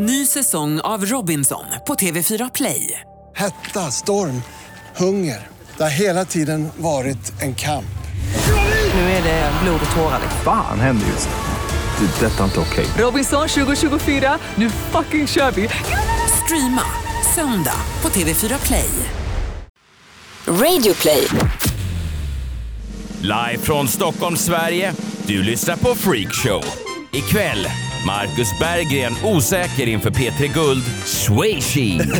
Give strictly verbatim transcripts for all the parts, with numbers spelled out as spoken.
Ny säsong av Robinson på T V fyra Play. Hetta, storm, hunger. Det har hela tiden varit en kamp. Nu är det blod och tårar. Fan, händer just det. Detta är inte okej. Robinson tjugo tjugofyra, nu fucking kör vi. Streama söndag på T V fyra Play. Radio Play. Live från Stockholm, Sverige. Du lyssnar på Freak Show. Ikväll, Marcus Berggren osäker inför P tre Guld. Swaysheen.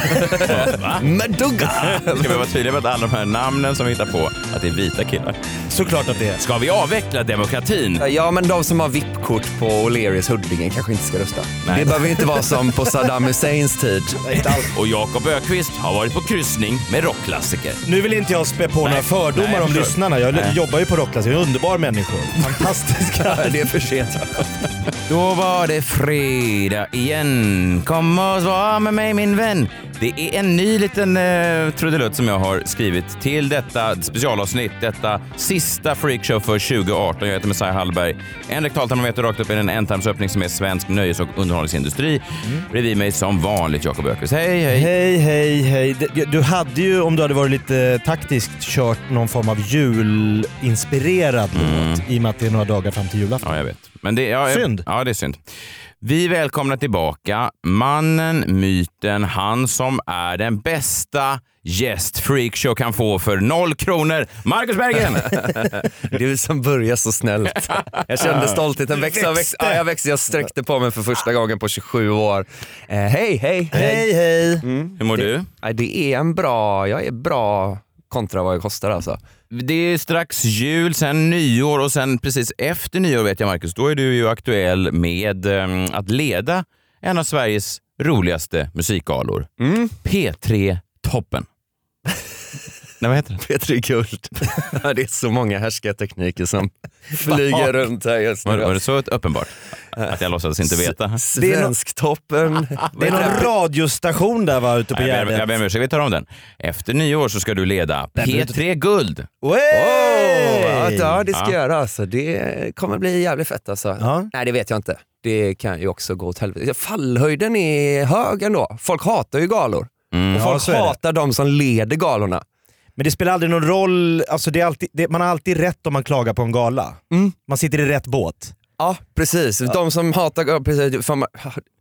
Madugga. Ska vi vara tydliga med att alla de här namnen som vi hittar på, att det är vita killar? Såklart att det är. Ska vi avveckla demokratin? Ja, men de som har V I P-kort på O'Learys Huddingen kanske inte ska rösta. Nej. Det behöver inte vara som på Saddam Husseins tid. Och Jakob Öqvist har varit på kryssning med rockklassiker. Nu vill inte jag spä på Nej. några fördomar Nej, om lyssnarna. Jag Nej. jobbar ju på rockklassiker. Jag är underbar människor. Fantastiska. Det är för sent. Då var det fredag igen. Kom och svara med mig, min vän. Det är en ny liten eh, trudelutt som jag har skrivit till detta specialavsnitt. Detta sista freakshow för tjugo arton. Jag heter Saja Halberg. En rektaltermometer rakt upp i en ändtarmsöppning som är svensk nöjes- och underhållningsindustri. Mm. Bredvid mig som vanligt Jockiboi. Hej, hej. Hej, hej, hej. Du hade ju, om du hade varit lite taktiskt, kört någon form av julinspirerad mm. låt. I och med att det är några dagar fram till julafton. Ja, jag vet. Men det, ja, synd. Ja, det är synd. Vi välkomnar tillbaka mannen, myten, han som är den bästa gäst Freakshow kan få för noll kronor, Marcus Berggren. Du som börjar så snällt. Jag kände stoltheten växa och växa. Ja, jag växte, jag sträckte på mig för första gången på tjugosju år. Eh, hej, hej, hej, hej. Mm. Hur mår det, du? Det är en bra, jag är bra kontra vad det kostar alltså. Det är strax jul, sen nyår och sen precis efter nyår vet jag, Marcus, då är du ju aktuell med um, att leda en av Sveriges roligaste musikalor. Mm. P tre toppen. Nej, vad heter det? P tre Guld. Det är så många härskartekniker som flyger runt här just nu. Var, var det så uppenbart att jag låtsades inte veta? Svensktoppen. Det är någon radiostation där, var ute på Gärdet. Jag ber om ursäkt, vi tar om den. Efter nyår så ska du leda P tre Guld. Åh, ja, det ska jag göra alltså. Det kommer bli jävligt fett alltså. Ja. Nej, det vet jag inte. Det kan ju också gå åt helvete. Fallhöjden är hög ändå. Folk hatar ju galor. Mm. Och folk ja, hatar de som leder galorna. Men det spelar aldrig någon roll, alltså det är alltid, det, man har alltid rätt om man klagar på en gala. Mm. Man sitter i rätt båt. Ja, precis. Ja. De som hatar, precis, fan,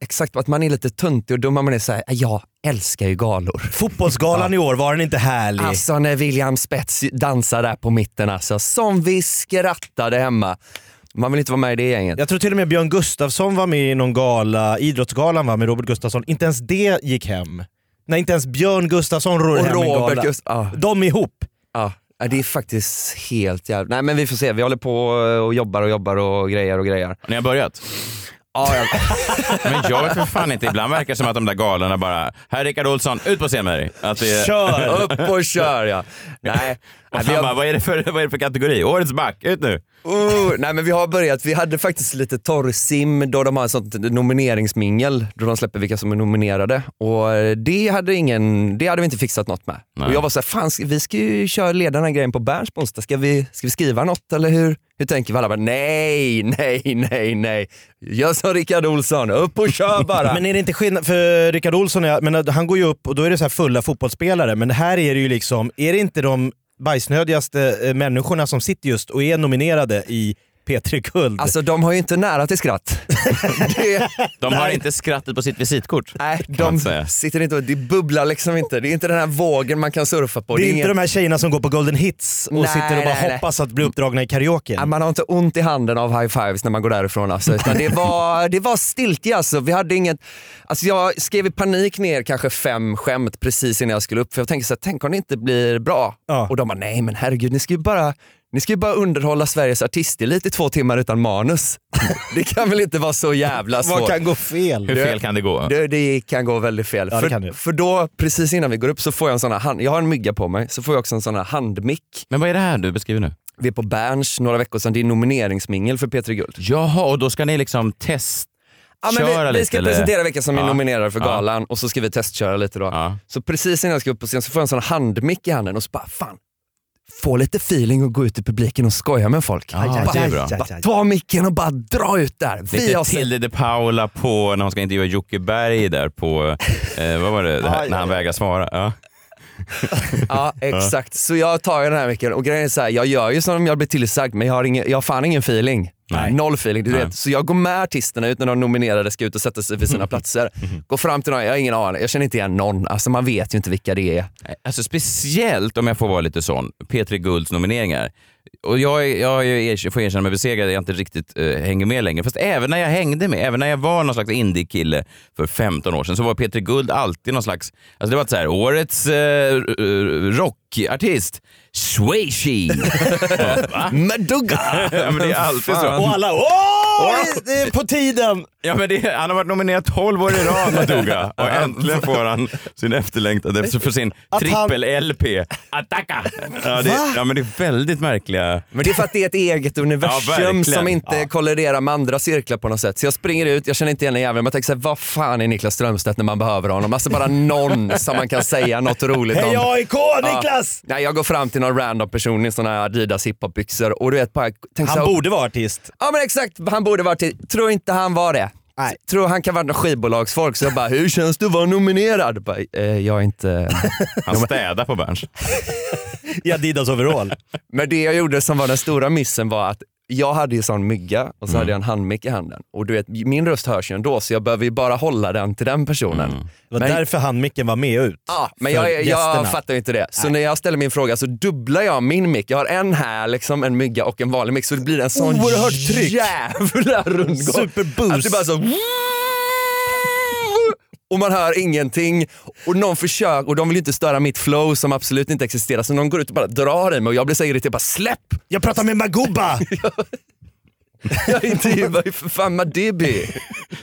exakt, att man är lite tuntig och dumma, man är så här, jag älskar ju galor. Fotbollsgalan ja. i år, var den inte härlig? Alltså när William Spets dansar där på mitten, alltså, som vi skrattade hemma. Man vill inte vara med i det gänget. Jag tror till och med Björn Gustafsson var med i någon gala, Idrottsgalan var med Robert Gustafsson. Inte ens det gick hem. Nej, inte ens Björn Gustafsson rör och Robert Gustafsson. Ah. De ihop. Ja, ah. Det är faktiskt helt jävligt. Nej, men vi får se. Vi håller på och jobbar och jobbar och grejer och grejer. Ni har börjat? Ja, jag... Men jag vet för fan inte. Ibland verkar det som att de där galarna bara... Här, Rickard Olsson, ut på scen med dig. Att det... Kör! Upp och kör, ja. Nej. Och fan, har... vad, är det för, vad är det för kategori? Årets back, ut nu. Uh, nej, men vi har börjat. Vi hade faktiskt lite torrsim då de har en sån nomineringsmingel då de släpper vilka som är nominerade. Och det hade ingen, det hade vi inte fixat något med. Nej. Och jag var så här, fan, vi ska ju köra ledarna grejen på Berns på onsdag. Ska vi, ska vi skriva något eller hur? Hur tänker vi alla? Bara, nej, nej, nej, nej. Jag sa Rickard Olsson, upp och kör bara. Men är det inte skillnad? För Rickard Olsson, jag, men han går ju upp och då är det så här fulla fotbollsspelare. Men här är det ju liksom, är det inte de bajsnödigaste människorna som sitter just och är nominerade i P tre Guld. Alltså de har ju inte nära till skratt. det, de har nej. inte skrattet på sitt visitkort. Nej, de sitter inte och det bubblar liksom inte. Det är inte den här vågen man kan surfa på. Det är, det är inte ingen... de här tjejerna som går på Golden Hits och nej, sitter och bara nej, hoppas nej. att bli uppdragna i karaoke. Man har inte ont i handen av high fives när man går därifrån alltså. Utan det var det var stiltigt alltså. Vi hade inget alltså, jag skrev i panik ner kanske fem skämt precis innan jag skulle upp, för jag tänkte så här, tänk om det inte blir bra. Ja. Och de bara nej men herregud, ni ska ju bara Ni ska ju bara underhålla Sveriges artistelit i två timmar utan manus. Det kan väl inte vara så jävla svårt. Vad kan gå fel? Hur fel kan det gå? Det, det kan gå väldigt fel. Ja, för, för då, precis innan vi går upp så får jag en sån här hand... Jag har en mygga på mig, så får jag också en sån här handmick. Men vad är det här du beskriver nu? Vi är på Berns några veckor sedan. Det är nomineringsmingel för P tre Guld. Jaha, och då ska ni liksom testa. Ja, men vi, lite, vi ska eller? presentera vilka som ja. är nominerade för galan. Ja. Och så ska vi testköra lite då. Ja. Så precis innan jag ska upp på scen så får jag en sån här handmick i handen och så bara, fan. få lite feeling och gå ut i publiken och skoja med folk. Ah, bara, det är bra. Bara, ta micken och bara dra ut där. Lite Tilde de Paula på när hon ska intervjua Jocke Berg där på eh, vad var det, det här, ah, ja, när han ja. vägrar svara. Ja. Ja, exakt. Så jag tar ju den här micken och grejen är så här, jag gör ju som jag blir tillsagd, men jag har ingen, jag har fan ingen feeling. Nej. Noll feeling, du vet. Så jag går med artisterna ut när de nominerade ska ut och sätta sig vid sina platser. Går fram till någon, jag har ingen aning, jag känner inte igen någon. Alltså man vet ju inte vilka det är. Alltså speciellt om jag får vara lite sån, P tre Gulds nomineringar. Och jag, jag, jag får erkänna mig besegrad, jag inte riktigt eh, hänger med längre. Fast även när jag hängde med, även när jag var någon slags indie-kille för femton år sedan, så var P tre Guld alltid någon slags, alltså det var så här, årets eh, rockartist Swayze. Ja, Madugga. Ja, men det är alltid så. Och alla, åh, det är på tiden. Ja, men det, han har varit nominerad tolv år i rad, Madugga. Och äntligen får han sin efterlängtade, för sin trippel-L P Attacka. Ja, det, ja, men det är väldigt märkliga. Men det är för att det är ett eget universum, ja, som inte ja. kolliderar med andra cirklar på något sätt. Så jag springer ut, jag känner inte igen en jävel, men jag tänker såhär, vad fan är Niklas Strömstedt när man behöver honom? Alltså bara någon som man kan säga något roligt om. Hej A I K, Niklas! Ja. Nej, jag går fram till någon random person i sådana här Adidas hiphopbyxor och du vet, bara, han så, borde vara artist. Ja men exakt, han borde vara artist. Tror inte han var det. Nej. Tror han kan vara någon skivbolagsfolk. Så jag bara, hur känns du att vara nominerad? Bara, eh, jag är inte... Han städar på Berns. I Adidas overall. Men det jag gjorde som var den stora missen var att jag hade ju sån mygga och så mm. hade jag en handmick i handen. Och du vet, min röst hörs ju ändå, så jag behöver ju bara hålla den till den personen. Mm. Det var men, därför handmicken var med ut. Ja, men jag, jag fattar ju inte det. Så nej. När jag ställer min fråga så dubblar jag min mick. Jag har en här, liksom, en mygga och en vanlig mick. Så det blir en sån oerhört tryck. Jävla rundgång. Superboost. Att det bara så... Och man hör ingenting. Och någon försöker, och de vill inte störa mitt flow som absolut inte existerar. Så någon går ut och bara drar i mig och jag blir så irriterad, bara släpp! Jag pratar med Maguba! Jag intervjuar ju för fan Madibi.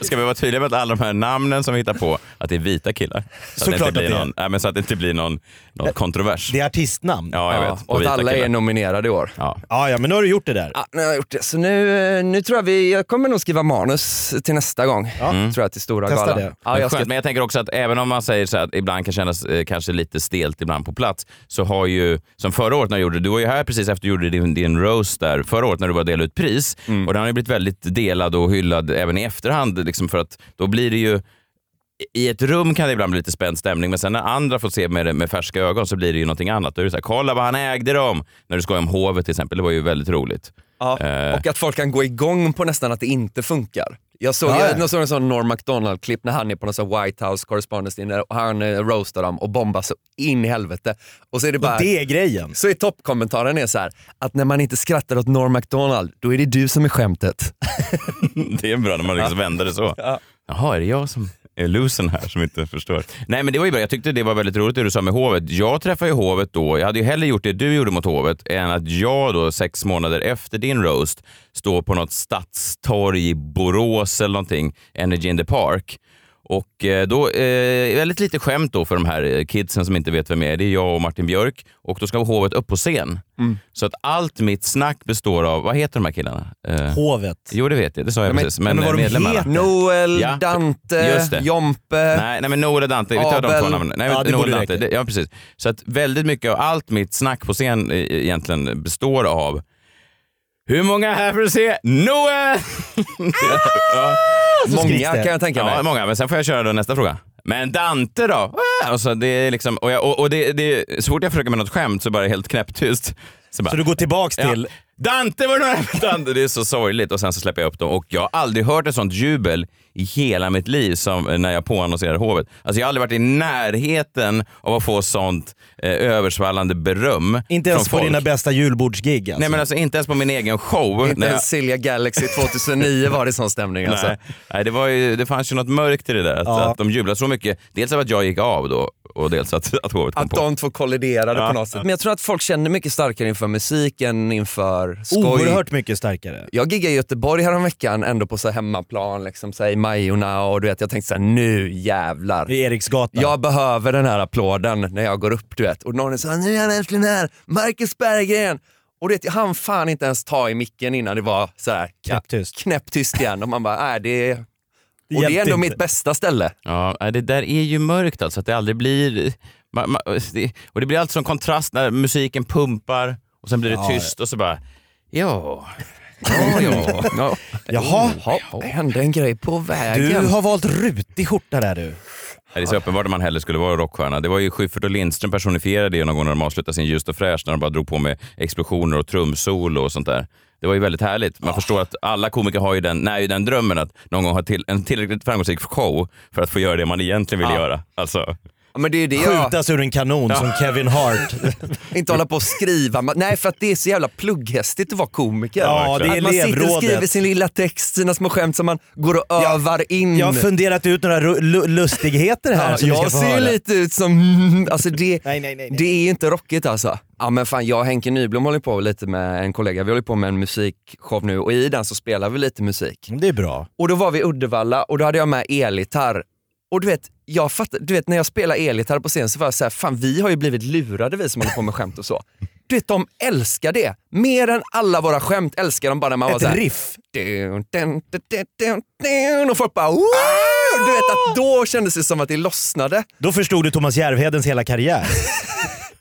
Ska vi vara tydliga med att alla de här namnen som vi hittar på, att det är vita killar. Så, så, att, det blir någon, det är. Äh, men så att det inte blir någon, någon kontrovers. Det är artistnamn. Ja, jag ja, vet. Och, och alla killar är nominerade i år. Ja. Ja, ja, men nu har du gjort det där. Ja, nu har jag gjort det. Så nu, nu tror jag vi, jag kommer nog skriva manus till nästa gång. Ja. Mm. Tror jag, till stora Testa galan. Det. Ja, jag ska... Men jag tänker också att även om man säger så här, att ibland kan kännas eh, kanske lite stelt ibland på plats, så har ju, som förra året när du gjorde, du var ju här precis efter du gjorde din, din roast där, förra året när du var delade ut pris. Mm. Och den har ju blivit väldigt delad och hyllad även i efterhand, liksom, för att då blir det ju i ett rum kan det ibland bli lite spänd stämning, men sen när andra får se med, med färska ögon så blir det ju någonting annat. Då är det så här, kolla vad han ägde dem. När du skojade om hovet till exempel, det var ju väldigt roligt. Ja, eh. och att folk kan gå igång på nästan att det inte funkar. Jag såg, jag, jag såg en sån Norm Macdonald klipp när han är på någon sån White House Correspondents inne och han eh, roastar dem och bombar så in i helvete. Och så är det bara, och det är grejen. Så i toppkommentaren är så här, att när man inte skrattar åt Norm Macdonald, då är det du som är skämtet. Det är bra när man liksom vänder det så. Ja. Jaha, är det jag som är lusen här som inte förstår? Nej, men det var ju bra. Jag tyckte det var väldigt roligt det du sa med hovet. Jag träffade ju hovet då. Jag hade ju hellre gjort det du gjorde mot hovet än att jag då sex månader efter din roast står på något stadstorg i Borås eller någonting, Energy in the Park. Och då, eh, väldigt lite skämt då för de här kidsen som inte vet vem jag är. Det är jag och Martin Björk. Och då ska hovet upp på scen. Mm. Så att allt mitt snack består av, vad heter de här killarna? Eh, hovet. Jo, det vet jag, det sa jag men, precis. Men, men vad de heter? Noel, ja. Dante, Jompe. Nej, nej, men Noel och Dante, vi tar de två namnen. Nej, ja, det Noel Dante, det, ja precis. Så att väldigt mycket av allt mitt snack på scen egentligen består av, hur många här för att se Noel? Ja. Många kan jag tänka mig. Ja, många, men sen får jag köra då nästa fråga. Men Dante då? Alltså, det är liksom, och jag, och, och det, det är svårt att jag försöker med något skämt så bara det är helt knäpptyst. Så, bara, så du går tillbaks till... Ja. Dante, var det något? Dante, det är så sorgligt. Och sen så släpper jag upp dem. Och jag har aldrig hört ett sånt jubel i hela mitt liv som när jag påannonserade hovet. Alltså jag har aldrig varit i närheten av att få sånt eh, översvallande beröm. Inte ens på dina bästa julbordsgig alltså. Nej, men alltså inte ens på min egen show. Inte ens jag... Silja Galaxy tjugohundrahundranio var det sån stämning alltså. Nej, nej, det, var ju, det fanns ju något mörkt i det där. Att, ja. Att de jublade så mycket. Dels av att jag gick av då. Och dels att, att hovet kom att på. Att de två kolliderade ja. på något sätt. Men jag tror att folk känner mycket starkare inför musiken, inför oerhört mycket starkare. Jag giggade i Göteborg här om veckan ändå på så hemmaplan liksom, så i Majorna, och du vet jag tänkte så här, nu jävlar. I Eriksgatan. Jag behöver den här applåden när jag går upp, du vet. Och någon sa, nu är han äntligen här, Marcus Berggren. Och det han fan inte ens ta i micken innan det var så här knäpptyst. knäpptyst igen och man bara, äh, det är det. Och det är ändå inte mitt bästa ställe. Ja, det där är ju mörkt alltså, att det aldrig blir. Och det blir alltid sån kontrast när musiken pumpar och sen blir det ja, tyst och så bara ja. Ja, ja. Ja. Jaha, det hände en grej på vägen. Du har valt rutig skjorta där du. Det är så uppenbart att man heller skulle vara rockstjärna. Det var ju Schyffert och Lindström personifierade det någon gång när de avslutade sin Just och fräsch, när de bara drog på med explosioner och trumsolo och sånt där. Det var ju väldigt härligt. Man oh. förstår att alla komiker har ju den, nej, den drömmen att någon gång ha till, en tillräckligt framgångsrik show för att få göra det man egentligen vill ah. göra. Alltså... Men det är det jag... Skjutas ur en kanon ja. som Kevin Hart. Inte hålla på och skriva. Nej, för att det är så jävla plugghästigt att vara komiker. Ja, det är att man sitter och skriver sin lilla text, sina små skämt som man går och övar jag, in. Jag har funderat ut några lu- lustigheter här ja, som jag ska få höra. Jag ser lite ut som... Alltså det, nej, nej, nej, nej. det är inte rockigt alltså. Ja men fan, jag och Henke Nyblom håller på lite med en kollega. Vi håller på med en musikshow nu och i den så spelar vi lite musik. Det är bra. Och då var vi i Uddevalla och då hade jag med elgitarr. Och du vet, jag fattar, du vet när jag spelar elgitarr på scen så var jag såhär, fan vi har ju blivit lurade vi som håller på med skämt och så. Du vet, de älskar det. Mer än alla våra skämt älskar de bara när man var såhär. Ett riff. Och folk bara, du vet att då kändes det som att det lossnade. Då förstod du Thomas Järvhedens hela karriär.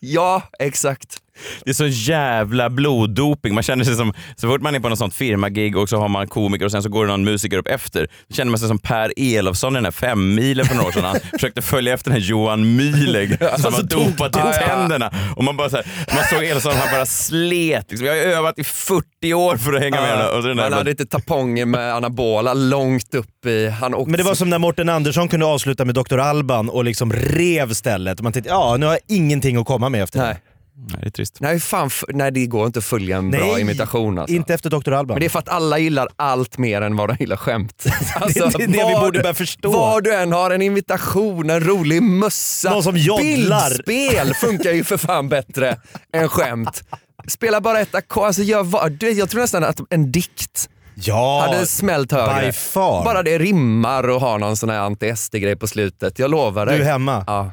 Ja, exakt. Det är så jävla bloddoping. Man känner sig som, så fort man är på något sånt firmagig och så har man komiker och sen så går det någon musiker upp efter, då känner man sig som Per Elofsson i den här fem milen för några år sedan. Han försökte följa efter den här Johan Myhlegg som alltså, var dopad till tänderna. Och man bara så här, man såg Elofsson, han bara slet liksom. Jag har övat i fyrtio år för att hänga med uh, och den där. Han hade lite taponger med anabola långt upp i han också. Men det var som när Morten Andersson kunde avsluta med doktor Alban och liksom rev stället. Man tänkte, ja nu har jag ingenting att komma med efter det. Nej. Nej, det är trist. Nej, fan, nej, det går inte att följa en nej, bra imitation alltså. Inte efter doktor Alban. Men det är för att alla gillar allt mer än vad de gillar skämt. Alltså, det är det var, vi borde börja förstå. Var du än har en invitation, en rolig mössa, någon som joddlar. Bildspel funkar ju för fan bättre än skämt. Spela bara ett ackord, alltså, jag, jag tror nästan att en dikt ja, hade smält högre. Bara det rimmar och har någon sån här anti-S D-grej på slutet, jag lovar dig. Du är hemma. Ja.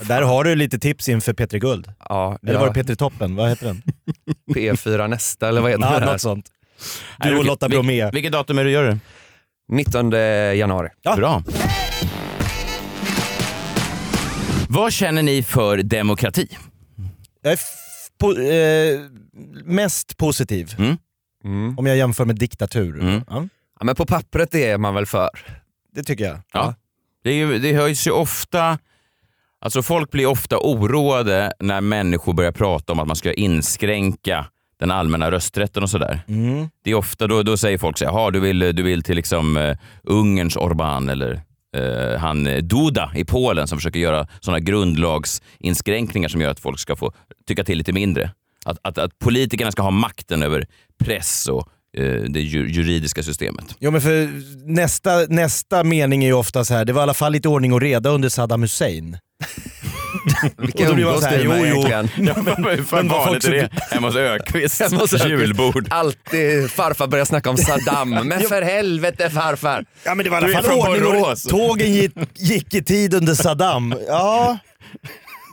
Där har du lite tips inför P tre Guld. Ja, eller var det P tre toppen? Vad heter den? P fyra nästa eller vad heter ja, det? Något sånt. Du Nej, och Lotta Bromé. Vilket, vilket datum är du gör det? nittonde januari. Ja. Bra. Vad känner ni för demokrati? Jag är f- po- eh, mest positiv. Mm. Mm. Om jag jämför med diktatur. Mm. Ja. Ja, men på pappret är man väl för? Det tycker jag. Ja. Ja. Det, är, det höjs ju ofta... Alltså folk blir ofta oroade när människor börjar prata om att man ska inskränka den allmänna rösträtten och sådär. Mm. Det är ofta, då, då säger folk så här, du vill, du vill till liksom uh, Ungerns Orbán eller uh, han Duda i Polen som försöker göra sådana grundlagsinskränkningar som gör att folk ska få tycka till lite mindre. Att, att, att politikerna ska ha makten över press och det juridiska systemet. Ja, men för nästa, nästa mening är ju ofta så här, det var i alla fall lite ordning och reda under Saddam Hussein. Vilka umgås du med egentligen? Ja, men, men, men vad folk så... det? Hemma hos Ökvist, hemma hos julbord. Alltid farfar börjar snacka om Saddam. Men för helvete farfar. Ja, men det var i alla fall ordning och reda. Tågen gick, gick i tid under Saddam. Ja.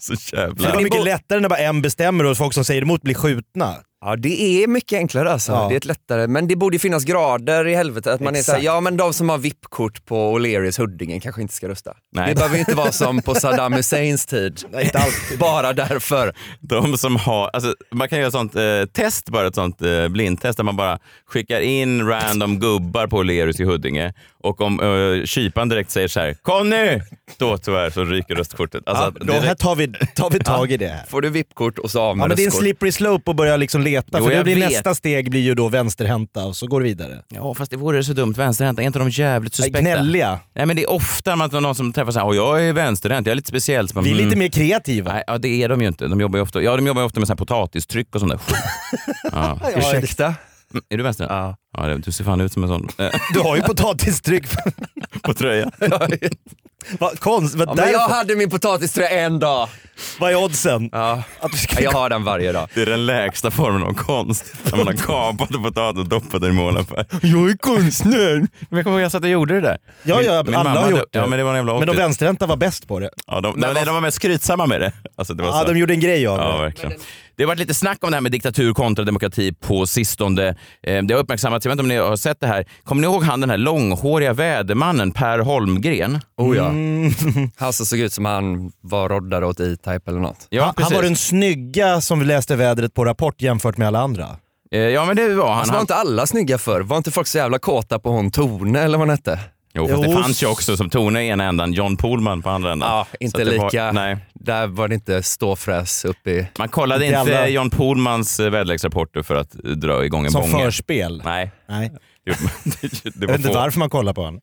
Så jävla. Det var mycket lättare när bara en bestämmer och folk som säger emot blir skjutna. Ja, det är mycket enklare alltså. Ja. Det är ett lättare. Men det borde finnas grader i helvete. Att man Exakt. är såhär, ja men de som har V I P-kort på O'Learys Huddingen kanske inte ska rösta. Nej. Det behöver inte vara som på Saddam Husseins tid. Nej, inte alltid. Bara därför. De som har, alltså, man kan göra ett sånt eh, test, bara ett sånt eh, blindtest där man bara skickar in random gubbar på O'Learys i Huddinge. Och om eh, kypan direkt säger så här: kom nu! Då tyvärr så ryker röstkortet. Alltså, ja, då direkt... här tar vi, tar vi tag i det. Får du V I P-kort och så av med ja, men det är en slippery slope och börjar liksom leva. Jo, för det blir nästa steg blir ju då vänsterhänta och så går det vidare. Ja, fast det vore så dumt. Vänsterhänta är inte de jävligt suspekta. Gnälliga. Nej, men det är ofta man, någon som träffar så här, jag är vänsterhänt, jag är lite speciell. Vi är mm. lite mer kreativa. Nej, ja, det är de ju inte. De jobbar ju ofta, ja, de jobbar ju ofta med sån här potatistryck och sånt där. Ja. Ja, ursäkta? Är du vänsterhänt? Ja. Ja, du ser fan ut som en sån. Du har ju potatistryck på tröjan. Vad konst, vad ja, men jag hade min potatisströ en dag. Vad är oddsen? Ja. Att ska... Jag har den varje dag. Det är den lägsta formen av konst. När man har kapat potatis och doppat den i målarfärg. Jag är konstnär. Men jag kommer ihåg att jag gjorde det där. Ja, min, ja min alla har gjort hade, det. Ja, men det var en jävla men de vänsterhänta var bäst på det. Ja, de, nej, de var mest skrytsamma med det. Alltså, det var ja, de gjorde en grej av det. Ja, verkligen. Det har varit lite snack om det här med diktatur kontra demokrati på sistone. Det har uppmärksammats, jag vet inte om ni har sett det här. Kommer ni ihåg han, den här långhåriga vädermannen Per Holmgren? Oh ja. Mm. Han såg ut som han var roddare åt E-Type eller något. Ja, han, han var den snygga som vi läste vädret på Rapport jämfört med alla andra. Ja, men det var han. Alltså, var inte alla snygga för? Var inte folk så jävla kåta på hon Tone eller vad han hette? Jo, fast det fanns ju också som Tone i ena ändan, John Pohlman på andra ändan. Ja, inte lika. Var, nej. Där var det inte ståfräs upp i... Man kollade inte, inte alla... John Pohlmans väderleksrapporter för att dra igång en som bånge. Som förspel? Nej. Nej. Det, det jag vet inte varför man kollar på honom.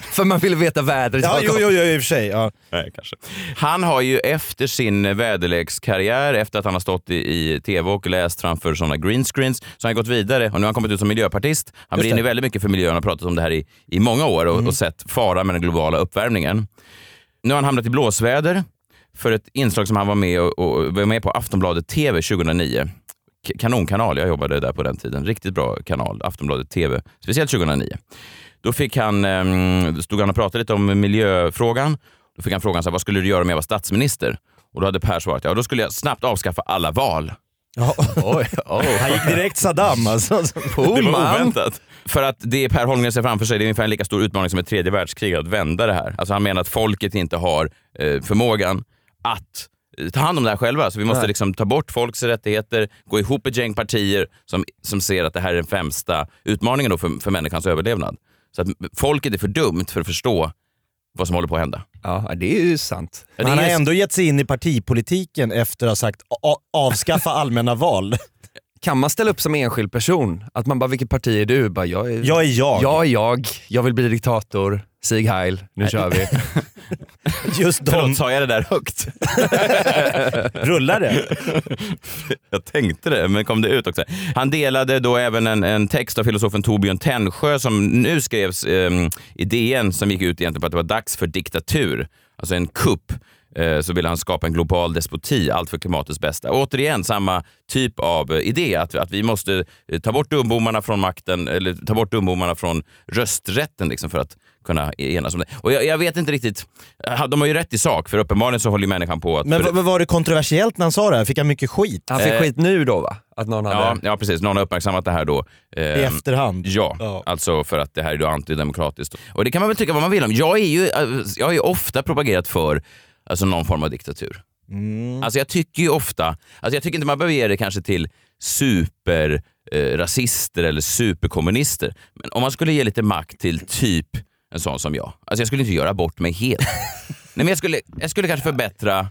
För man vill veta vädret. Ja, jo, jo, jo, i och för sig. Ja. Nej, kanske. Han har ju efter sin väderlekskarriär, efter att han har stått i, i tv och läst framför sådana greenscreens, så han har gått vidare och nu har han kommit ut som miljöpartist. Han Just brinner det. väldigt mycket för miljön och har pratat om det här i, i många år och, mm. och sett fara med den globala uppvärmningen. Nu har han hamnat i blåsväder för ett inslag som han var med, och, och, var med på Aftonbladet T V tjugohundranio. Kanonkanal, jag jobbade där på den tiden. Riktigt bra kanal, Aftonbladet T V. Speciellt tjugohundranio. Då fick han, stod han och pratade lite om miljöfrågan. Då fick han frågan så här, vad skulle du göra om jag var statsminister? Och då hade Per svarat, ja då skulle jag snabbt avskaffa alla val. Oh, oh, oh. Han gick direkt Saddam alltså. Oh, det var oväntat. För att det Per Holmgren ser framför sig, det är ungefär en lika stor utmaning som ett tredje världskrig att vända det här. Alltså han menar att folket inte har eh, förmågan att ta hand om det här själva, så vi måste liksom ta bort folks rättigheter, gå ihop i gängpartier som, som ser att det här är den främsta utmaningen då för, för människans överlevnad. Så att folket är för dumt för att förstå vad som håller på att hända. Ja, det är ju sant. Men han har just... ändå gett sig in i partipolitiken efter att ha sagt avskaffa allmänna val. Kan man ställa upp som enskild person? Att man bara, vilket parti är du? Bara, jag, är... jag är jag. Jag är jag. Jag vill bli diktator. Sig Heil, nu kör vi. Just de... Förlåt, sa jag det där högt? Rullar det? Jag tänkte det, men kom det ut också. Han delade då även en, en text av filosofen Torbjörn Tännsjö som nu skrevs eh, i D N, som gick ut egentligen på att det var dags för diktatur. Alltså en kupp. Så vill han skapa en global despoti, allt för klimatets bästa. Och återigen samma typ av idé att, att vi måste ta bort dumbomarna från makten, eller ta bort dumbomarna från rösträtten liksom, för att kunna enas om det. Och jag, jag vet inte riktigt, de har ju rätt i sak, för uppenbarligen så håller ju människan på att... Men för... var det kontroversiellt när han sa det här? Fick han mycket skit? Han fick eh... skit nu då, va? Att någon hade... ja, ja, precis. Någon har uppmärksammat det här då. Eh... I efterhand? Ja, oh. Alltså för att det här är då antidemokratiskt. Och det kan man väl tycka vad man vill om. Jag är ju, jag har ju ofta propagerat för alltså någon form av diktatur. Mm. Alltså jag tycker ju ofta, alltså jag tycker inte man behöver ge det kanske till superrasister eh, eller superkommunister. Men om man skulle ge lite makt till typ en sån som jag. Alltså jag skulle inte göra bort mig helt. Nej men jag skulle, jag skulle kanske förbättra,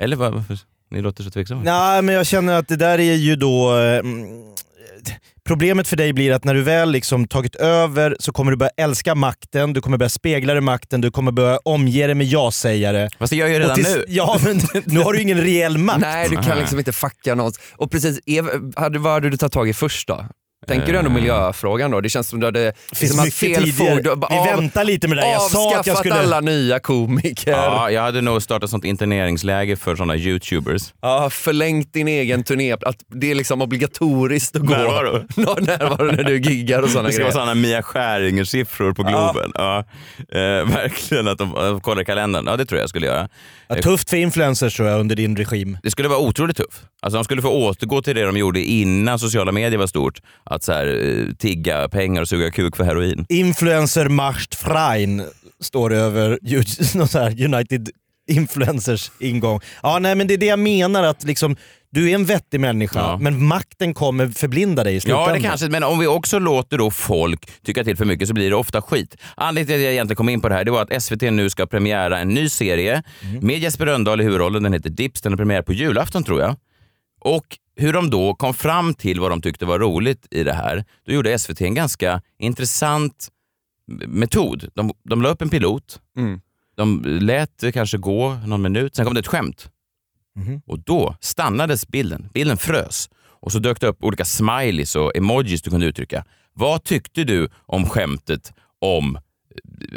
eller vad, ni låter så tveksamma. Nej men jag känner att det där är ju då... Eh, problemet för dig blir att när du väl liksom tagit över så kommer du börja älska makten, du kommer börja spegla dig makten, du kommer börja omge dig med ja-sägare. Fast det gör jag ju redan tills, nu. Ja, men nu har du ingen reell makt. Nej, du kan liksom inte fucka något. Och precis, hade, vad hade du tagit tag i först då? Tänker du ändå miljöfrågan då? Det känns som du hade... Finns liksom mycket tidigare. Ford, av, vi väntar lite med det där. Jag avskaffat jag skulle... alla nya komiker. Ja, jag hade nog startat sånt interneringsläge för såna YouTubers. Ja, förlängt din egen turné. Att det är liksom obligatoriskt att gå. När var du? Ja, när var du när du giggar och sådana grejer? Det ska grejer. Vara sådana Mia Skäringer-siffror på Globen. Ja. Ja. Eh, verkligen, att de kollar kalendern. Ja, det tror jag skulle göra. Ja, tufft för influencers tror jag under din regim. Det skulle vara otroligt tufft. Alltså de skulle få återgå till det de gjorde innan sociala medier var stort. Att så här, tigga pengar och suga kuk för heroin. Influencer Macht Freien står över United Influencers ingång. Ja, nej, men det är det jag menar, att liksom, du är en vettig människa, ja. Men makten kommer förblinda dig i slutändan. Ja, det kanske, men om vi också låter då folk tycka till för mycket så blir det ofta skit. Anledningen till att jag egentligen kom in på det här, det var att S V T nu ska premiära en ny serie mm. med Jesper Rönndahl i huvudrollen, den heter Dips, den är premiär på julafton tror jag. Och hur de då kom fram till vad de tyckte var roligt i det här, då gjorde S V T en ganska intressant metod. De, de la upp en pilot, mm. de lät kanske gå någon minut, sen kom det ett skämt. Mm. Och då stannades bilden, bilden frös. Och så dök det upp olika smileys och emojis du kunde uttrycka. Vad tyckte du om skämtet om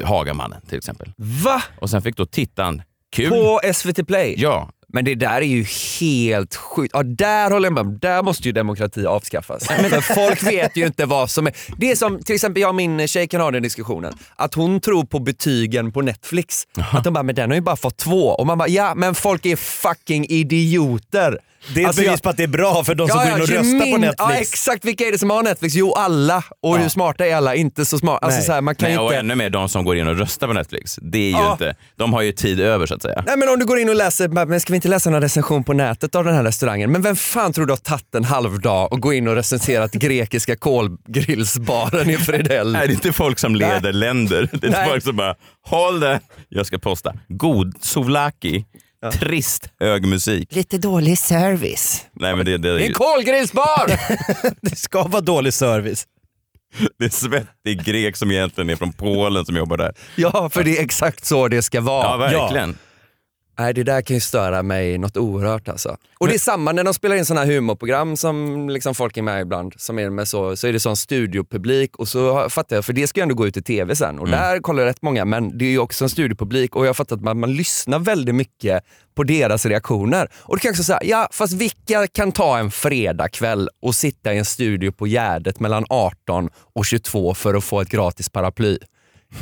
Hagamannen till exempel? Va? Och sen fick då tittan kul. På S V T Play? Ja. Men det där är ju helt sjukt. Ja, där håller jag med. Där måste ju demokrati avskaffas. Men folk vet ju inte vad som är. Det är som till exempel jag och min tjej kan ha den diskussionen. Att hon tror på betygen på Netflix. Uh-huh. Att de bara, men den har ju bara fått två. Och man bara, ja men folk är fucking idioter. Det är alltså, bevis på att det är bra för de som ja, går in och röstar min, på Netflix. Ja, exakt. Vilka är det som har Netflix? Jo, alla. Och ja. Hur smarta är alla? Inte så smarta. Alltså, så här, man kan Nej, inte... Och ännu mer de som går in och röstar på Netflix. Det är ju ja. inte... De har ju tid över, så att säga. Nej, men om du går in och läser... Men ska vi inte läsa en recension på nätet av den här restaurangen? Men vem fan tror du har tagit en halv dag och gå in och recenserat grekiska kolgrillsbaren i Fredell? Nej, det är inte folk som leder Nej. länder. Det är inte folk som bara... Håll det. Jag ska posta. God souvlaki. Ja. Trist hög musik. Lite dålig service. Nej, men det, det, det är en kolgrillsbar! Det ska vara dålig service. Det är svettig grek som egentligen är från Polen som jobbar där. Ja, för det är exakt så det ska vara. Ja, verkligen. Ja. Nej, det där kan ju störa mig något oerhört alltså. Och det är samma när de spelar in sådana här humorprogram som liksom folk är med ibland som är med så, så är det sån studiopublik och så fattar jag, för det ska ju ändå gå ut i tv sen och mm. där kollar rätt många, men det är ju också en studiopublik och jag fattar att man, man lyssnar väldigt mycket på deras reaktioner. Och det kan jag också säga, ja fast vilka kan ta en fredagkväll och sitta i en studio på Gärdet mellan arton och tjugotvå för att få ett gratis paraply?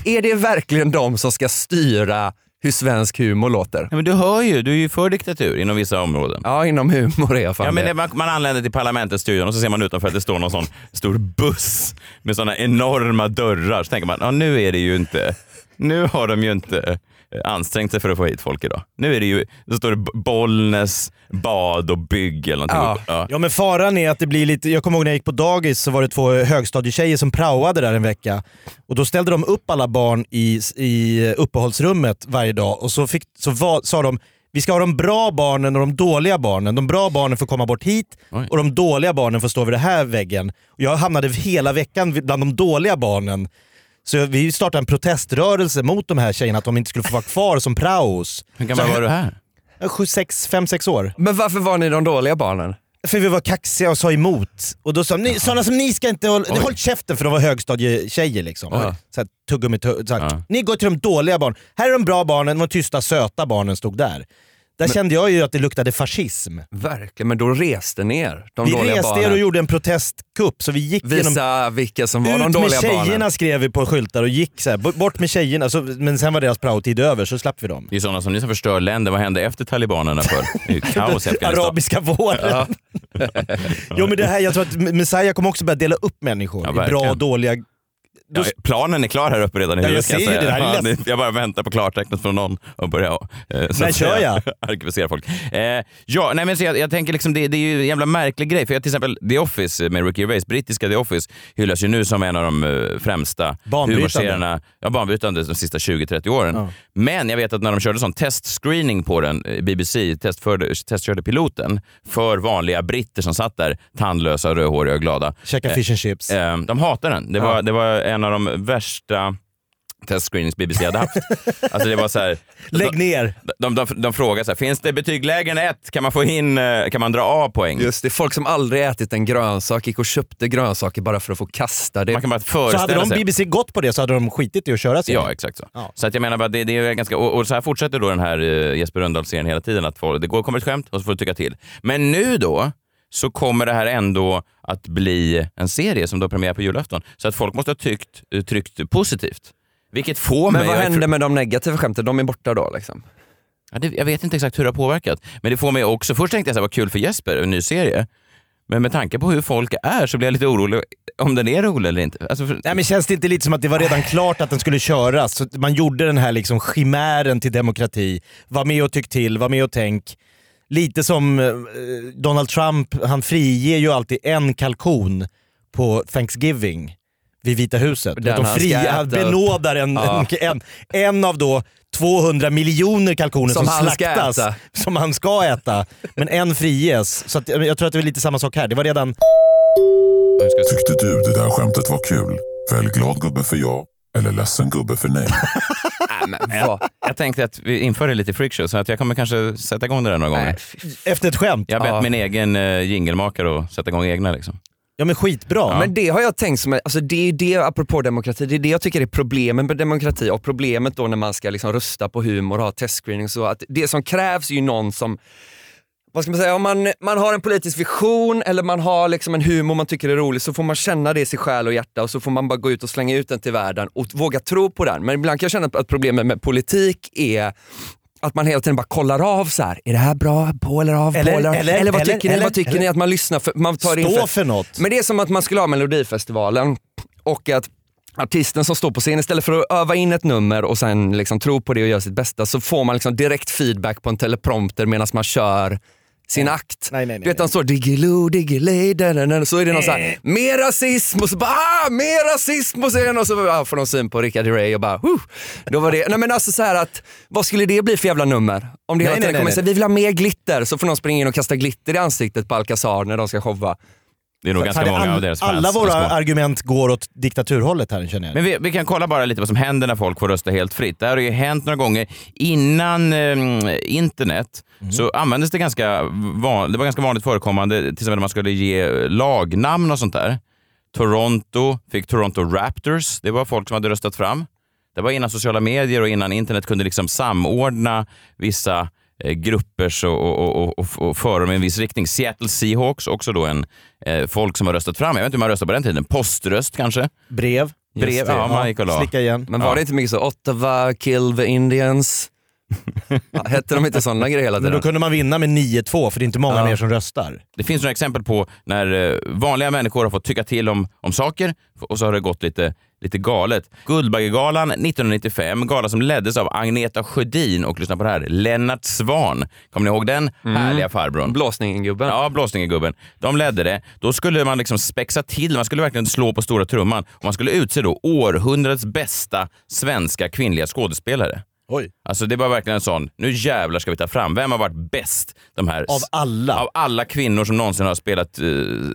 Är det verkligen de som ska styra hur svensk humor låter? Ja, men du hör ju, du är ju för diktatur inom vissa områden. Ja, inom humor är jag fan ja, men det. Man, man anländer till parlamentets studion och så ser man utanför att det står någon sån stor buss med såna enorma dörrar. Så tänker man, ja nu är det ju inte, nu har de ju inte ansträngt sig för att få hit folk idag. Nu är det ju, så står det Bollnäs, bad och bygg eller någonting. Ja. Ja. Ja, men faran är att det blir lite, jag kommer ihåg när jag gick på dagis så var det två högstadietjejer som praoade där en vecka. Och då ställde de upp alla barn i, i uppehållsrummet varje dag och så, fick, så va, sa de, vi ska ha de bra barnen och de dåliga barnen. De bra barnen får komma bort hit. Oj. Och de dåliga barnen får stå vid den här väggen. Och jag hamnade hela veckan bland de dåliga barnen. Så vi startade en proteströrelse mot de här tjejerna att de inte skulle få vara kvar som praos. Hur gammal var du här? fem sex år. Men varför var ni de dåliga barnen? För vi var kaxiga och sa emot. Och då sa ni, sådana som ni ska inte hålla... Håll käften, för de var högstadietjejer liksom. Oj. Så här, tuggummi, tugg, så här. Ja. Ni går till de dåliga barnen. Här är de bra barnen, de tysta söta barnen stod där. Där men, kände jag ju att det luktade fascism. Verkligen, men då reste ner de vi dåliga barnen. Vi reste och gjorde en protestkupp. Så vi gick Visa genom, vilka som var de dåliga barnen. Ut med tjejerna barnen. Skrev vi på skyltar och gick så här, bort med tjejerna. Så, men sen var deras praotid över så slapp vi dem. Det är sådana som ni som förstör länder. Vad hände efter talibanerna för? Kaos, arabiska våren. Jo, men det här, jag tror att Messiah kommer också börja dela upp människor. Ja, bra och dåliga. Ja, planen är klar här uppe redan. Ja, jag, ser jag, det här ja, jag bara väntar på klartecknet från någon och börjar eh, nej, kör jag. Arkivisera folk. Eh, ja, nej, men så jag, jag tänker liksom, det, det är ju en jävla märklig grej. För jag, till exempel The Office med Ricky Gervais, brittiska The Office, hyllas ju nu som en av de uh, främsta humorserierna. Ja, banbrytande de sista tjugo trettio åren. Ja. Men jag vet att när de körde sån testscreening på den, B B C testförde, testkörde piloten för vanliga britter som satt där, tandlösa, rödhåriga och glada. Checka eh, fish and chips. Eh, de hatade den. Det var, ja. det var en av de värsta testscreenings B B C hade haft. Alltså det var så här, lägg ner. De, de, de, de frågar så här, finns det betyg lägre än ett? Kan man få in, kan man dra av poäng? Just det, folk som aldrig ätit en grönsak gick och köpte grönsaker bara för att få kasta det. Man kan bara föreställa sig. Så hade de B B C sig. Gått på det så hade de skitit i att köra sig. Ja, exakt så. Ja. Så att jag menar bara, det, det är ganska, och, och så här fortsätter då den här Jesper Rönndahl-serien hela tiden att folk, det går, kommer ett skämt och så får du tycka till. Men nu då så kommer det här ändå att bli en serie som då premiär på julafton. Så att folk måste ha tyckt, tryckt positivt. Vilket får men mig... Men vad hände med de negativa skämten? De är borta då liksom. Ja, det, jag vet inte exakt hur det har påverkat. Men det får mig också... Först tänkte jag såhär, vad kul för Jesper, en ny serie. Men med tanke på hur folk är så blir jag lite orolig om den är rolig eller inte. Alltså för... Nej, men känns det inte lite som att det var redan klart att den skulle köras? Så man gjorde den här liksom chimären till demokrati. Var med och tyck till, var med och tänk. Lite som Donald Trump, han friger ju alltid en kalkon på Thanksgiving vid Vita huset. De fria benådar en, ja. en, en av då tvåhundra miljoner kalkoner som, som slaktas. Som han ska äta. Men en friges. Så att, jag tror att det är lite samma sak här. Det var redan... Tyckte du det där skämtet var kul? Väl glad gubbe för jag. Eller ledsen gubbe för nej. jag, jag tänkte att vi införde lite freakshow så att jag kommer kanske sätta igång det där några gånger. Efter ett skämt. Jag har bett ja. min egen uh, jingelmakare och sätta igång egna liksom. Ja, men skitbra. Ja. Men det har jag tänkt som, alltså det är det apropå demokrati, det är det jag tycker är problemen med demokrati och problemet då när man ska liksom rösta på humor och ha testscreening så att det som krävs är ju någon som, vad ska man säga, om man, man har en politisk vision eller man har liksom en humor man tycker är rolig så får man känna det i sig själ och hjärta och så får man bara gå ut och slänga ut den till världen och våga tro på den. Men ibland kan jag känna att problemet med politik är att man hela tiden bara kollar av så här, är det här bra? På eller av? Eller, på eller, av? eller, eller vad tycker eller, ni? Vad tycker eller, ni? Att man lyssnar för, man tar in för, för något. Men det är som att man skulle ha Melodifestivalen och att artisten som står på scen istället för att öva in ett nummer och sen liksom tro på det och göra sitt bästa så får man liksom direkt feedback på en teleprompter medan man kör sin akt. Nej, nej, nej, du vet, han står diggiloo, diggilay, så är det någon så här, mer rasism, och så bara, ah, mer rasism, och så är det, och så bara, ah, får de syn på Ricky Gervais och bara, huh, då var det, nej men alltså så här att, vad skulle det bli för jävla nummer? Om det nej, nej, kommer nej, säga, vi vill ha mer glitter, så får någon springa in och kasta glitter i ansiktet på Alcazar när de ska showa. Det är nog ganska många all, av deras fans. Alla våra argument går åt diktaturhållet här, känner jag. Men vi, vi kan kolla bara lite vad som händer när folk får rösta helt fritt. Det här har ju hänt några gånger innan eh, internet. Mm. Så användes det ganska van, det var ganska vanligt förekommande till exempel när man skulle ge lagnamn och sånt där. Toronto fick Toronto Raptors. Det var folk som hade röstat fram. Det var innan sociala medier och innan internet kunde liksom samordna vissa gruppers och, och, och, och föra med en viss riktning. Seattle Seahawks, också då en eh, folk som har röstat fram. Jag vet inte hur man röstar på den tiden. Poströst kanske? Brev. Brev, ja, man gick och la. Slicka igen. Men var ja. det inte mycket så? Ottawa, kill the Indians. Hette de inte sådana grejer hela tiden? Men då kunde man vinna med nio två, för det är inte många ja. mer som röstar. Det finns några exempel på när vanliga människor har fått tycka till om, om saker och så har det gått lite, lite galet. Guldbaggegalan nittonhundranittiofem, gala som leddes av Agneta Sjödin och lyssna på det här, Lennart Svan. Kommer ni ihåg den? Mm. Härliga farbrorn. Blåsningegubben. Ja, blåsningegubben. De ledde det. Då skulle man liksom spexa till, man skulle verkligen slå på stora trumman och man skulle utse då århundradets bästa svenska kvinnliga skådespelare. Oj. Alltså det var verkligen en sån, nu jävlar ska vi ta fram vem har varit bäst de här, av, alla. av alla kvinnor som någonsin har spelat eh,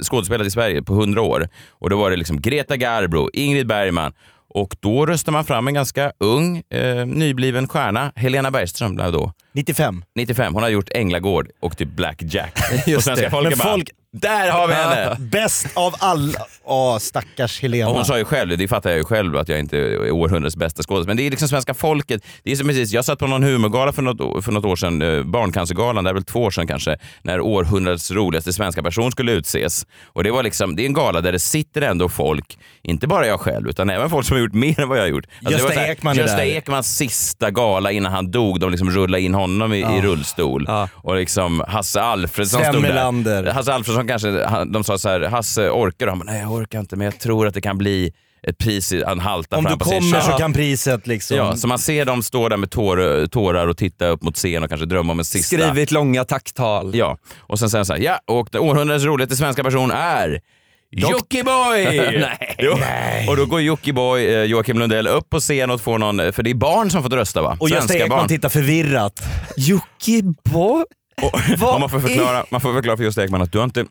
skådespelat i Sverige på hundra år. Och då var det liksom Greta Garbo, Ingrid Bergman. Och då röstade man fram en ganska ung, eh, nybliven stjärna, Helena Bergström då. nittiofem hon har gjort Änglagård och typ Black Jack. Och svenska folket bara, folk... där har vi henne. Bäst av alla. Åh, stackars Helena. Och hon sa ju själv, det fattar jag ju själv, att jag inte är århundradets bästa skådespelare. Men det är liksom svenska folket. Det är som precis, jag satt på någon humorgala för något, för något år sedan, Barncancergalan, det är väl två år sedan kanske, när århundradets roligaste svenska person skulle utses. Och det var liksom, det är en gala där det sitter ändå folk, inte bara jag själv, utan även folk som har gjort mer än vad jag har gjort. Alltså, Gösta, det var här, Ekman Gösta Ekmans sista gala innan han dog, de liksom rullade in honom i, ja. i rullstol. Ja. Och liksom Hasse Alfredsson stod där. Hasse Alfredsson kanske, de sa så här, Hasse orkar, han bara, nej jag orkar inte, men jag tror att det kan bli ett pris, han haltar fram på sig. Om du kommer så kan priset liksom. Ja, så man ser dem stå där med tår, tårar och titta upp mot scen och kanske drömma om en sista. Skrivit långa tacktal. Ja, och sen säger han så här, ja, och århundradets roligaste svenska person är Jockiboi! Nej, nej. Och då går Jockiboi, eh, Joakim Lundell upp på scen och får någon, för det är barn som fått rösta va? Och Gösta Ekman tittar förvirrat. Jockiboi? Och, och man, får förklara, man får förklara för Gösta Ekman att du har inte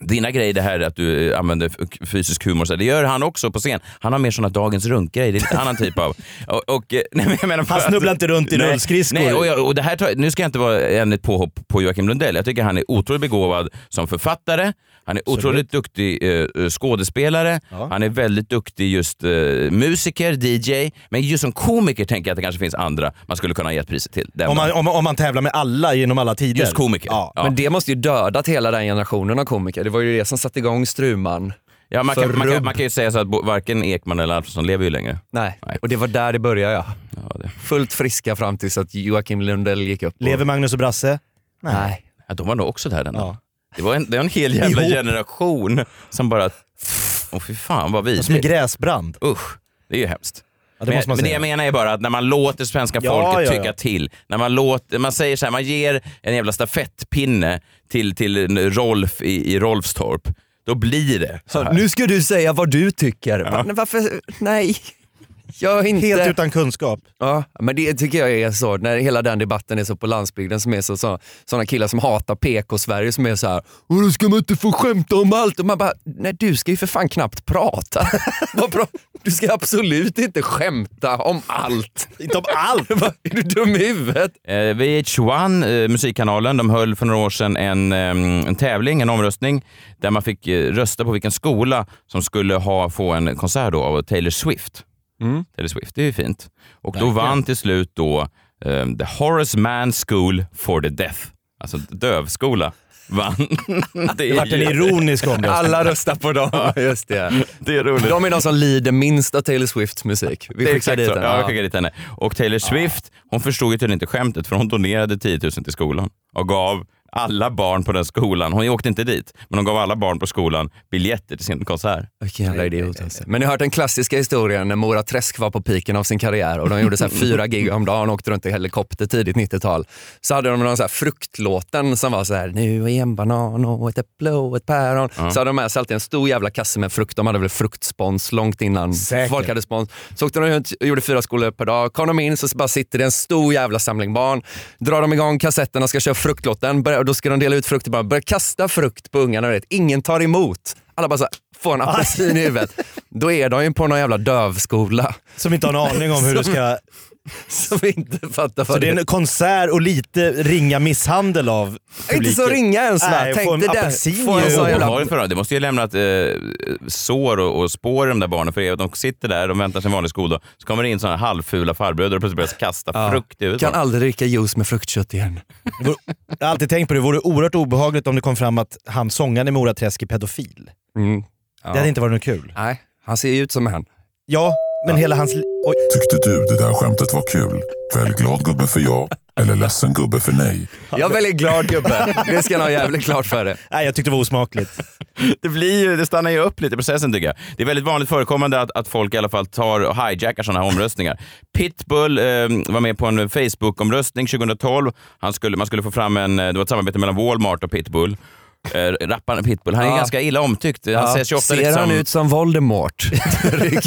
dina grejer, det här att du använder fysisk humor så här, det gör han också på scen. Han har mer såna dagens runkgrejer, det är en annan typ av och, och nej, men jag menar, han snubblar inte runt i rullskridskor. Nej, och, jag, och det här tar, nu ska jag inte vara en påhopp på Joakim Lundell. Jag tycker han är otroligt begåvad som författare. Han är otroligt duktig eh, skådespelare. Ja. Han är väldigt duktig just eh, musiker, D J. Men just som komiker tänker jag att det kanske finns andra man skulle kunna ge ett priset till. Om man, om, om man tävlar med alla genom alla tider. Just komiker. Ja. Ja. Men det måste ju dödat hela den generationen av komiker. Det var ju det som satte igång Struman. Ja, man, kan, man, kan, man kan ju säga så att varken Ekman eller Alfredsson lever ju längre. Nej. Nej, och det var där det började, ja. Ja det. Fullt friska fram tills att Joakim Lundell gick upp. Och... lever Magnus och Brasse? Nej. Nej. Ja, de var nog också där den ja. Det var en, det var en hel jävla ihop. Generation som bara, åh fy fan vad vi. Som en gräsbrand. Usch, det är ju hemskt. Ja, det men, men det jag menar är bara att när man låter svenska ja, folket ja, tycka ja. till, när man låter, man säger så här, man ger en jävla stafettpinne till, till Rolf i, i Rolfstorp, då blir det så här. Nu ska du säga vad du tycker. Ja. Men varför? Nej. Jag inte... Helt utan kunskap. Ja, men det tycker jag är så. När hela den debatten är så på landsbygden, som är så, så, sådana killar som hatar P K-Sverige som är så här: åh, då ska man inte få skämta om allt. Och man bara, nej, du ska ju för fan knappt prata. Du ska absolut inte skämta om allt. Inte om allt? Är du dum i huvudet? Eh, V H ett, eh, musikkanalen, de höll för några år sedan en, eh, en tävling, en omröstning där man fick eh, rösta på vilken skola som skulle ha, få en konsert då av Taylor Swift. Mm. Taylor Swift, det är ju fint. Och verkligen. Då vann till slut då eh, The Horace Mann School for the Deaf. Alltså dövskola. Vann. Det var en ironisk omröstning. Alla röstar på dem. Ja, just det. Det är roligt. De är de som lider minst av Taylor Swifts musik. Vi skickar dit henne. Ja, vi skickar dit henne. Och Taylor Swift, hon förstod ju tydligen inte skämtet, för hon donerade tio tusen till skolan och gav alla barn på den skolan. Hon åkte inte dit, men hon gav alla barn på skolan biljetter till sin konsert. Vilken jävla idiot alltså. Men ni har hört den klassiska historien när Mora Träsk var på piken av sin karriär och de gjorde så här fyra gig om dagen och åkte runt i helikopter tidigt nittiotal. Så hade de någon så här fruktlåten som var så här: nu är en banan och ett äpple och ett päron. Mm. Så hade de med sig alltid en stor jävla kasse med frukt. De hade väl fruktspons långt innan säkert. Folk hade spons. Så åkte de och gjorde fyra skolor per dag. Kom de in så bara sitter det en stor jävla samling barn. Drar de igång kassetterna, ska köra fruktlåten. Och då ska de dela ut frukt och bara börja kasta frukt på ungarna. Vet. Ingen tar emot. Alla bara så här, får en apelsin i huvudet. Då är de ju på någon jävla dövskola. Som inte har en aning om hur som, du ska... Som inte fattar. Så det, det är en konsert och lite ringa misshandel av publiken. Inte så ringa ens. Nej, tänk få en apelsin. Jävla... Det måste ju lämna ett eh, sår och, och spår i de där barnen. För de sitter där, de väntar sig en vanlig skola. Så kommer det in sådana här halvfula farbröder och plötsligt börjar kasta ja. frukt ut. Kan aldrig dricka juice med fruktkött igen. Vore, jag har alltid tänkt på det. Det vore oerhört obehagligt om det kom fram att han, sångaren i Mora Träsk, är pedofil. Mm. Ja. Det hade inte varit något kul. Nej, han ser ju ut som han. Ja, men ja. hela hans... Li- Oj. Tyckte du det där skämtet var kul? Väl glad gubbe för ja, eller ledsen gubbe för nej? Jag är väldigt glad gubbe, det ska jag ha jävligt klart för det. Nej, jag tyckte det var osmakligt. Det, blir ju, det stannar ju upp lite processen tycker jag. Det är väldigt vanligt förekommande att, att folk i alla fall tar och hijackar sådana här omröstningar. Pitbull eh, var med på en Facebook-omröstning tjugohundratolv. Han skulle, man skulle få fram en... Det var ett samarbete mellan Walmart och Pitbull. Äh, rapparen Pitbull, han är ja. ganska illa omtyckt. Han ja. ses ju ofta. Ser liksom... han ut som Voldemort?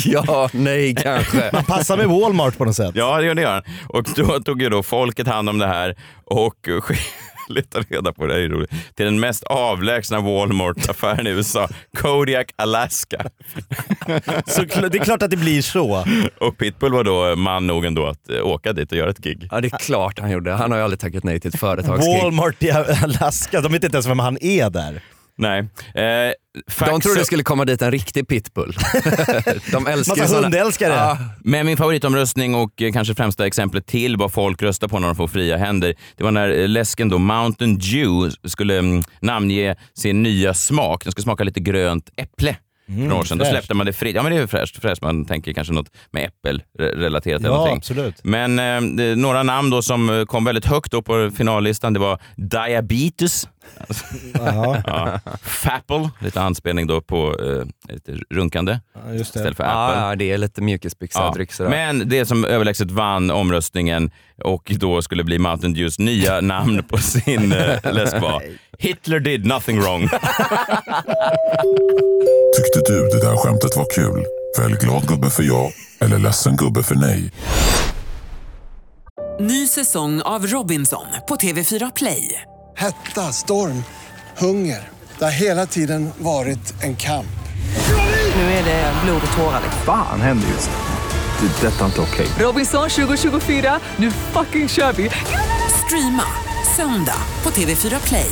Ja, nej kanske. Man passar med Walmart på något sätt. Ja, det gör det gör. Och då tog ju då folket hand om det här och lite reda på det, det är roligt. Till den mest avlägsna Walmart-affären i U S A, Kodiak, Alaska. Så det är klart att det blir så. Och Pitbull var då man nog ändå att åka dit och göra ett gig. Ja, det är klart han gjorde. Han har ju aldrig tackat nej till ett företagsgig. Walmart i Alaska, de vet inte ens vem han är där. Nej. Eh, fax... De trodde det skulle komma dit en riktig pitbull. De älskar ju sådana. Hundälskar det. Ja. Men min favoritomröstning och kanske främsta exemplet till vad folk röstar på när de får fria händer, det var när läsken då Mountain Dew skulle namnge sin nya smak. Den skulle smaka lite grönt äpple. Mm, då släppte man det fritt. Ja, men det är ju fräscht, fräscht. Man tänker kanske något med äppelrelaterat. Ja, absolut. Men eh, det, några namn då som kom väldigt högt upp på finallistan, det var Diabetes. Ja. Fapple, lite anspelning då på eh, lite runkande. Ja, just det. Istället för apple. Ja, det är lite mjukisbyxad ja. dryck. Men det som överlägset vann omröstningen och då skulle bli Mountain Dews nya namn på sin eh, läsk var Hitler did nothing wrong. Tyckte du det där skämtet var kul? Väl glad gubbe för ja, eller ledsen gubbe för nej? Ny säsong av Robinson på T V fyra Play. Hetta, storm, hunger. Det har hela tiden varit en kamp. Nu är det blod och tårar. Fan händer just det. Det är detta inte okej. Okay. Robinson tjugo tjugofyra, nu fucking kör vi. Streama söndag på T V fyra Play.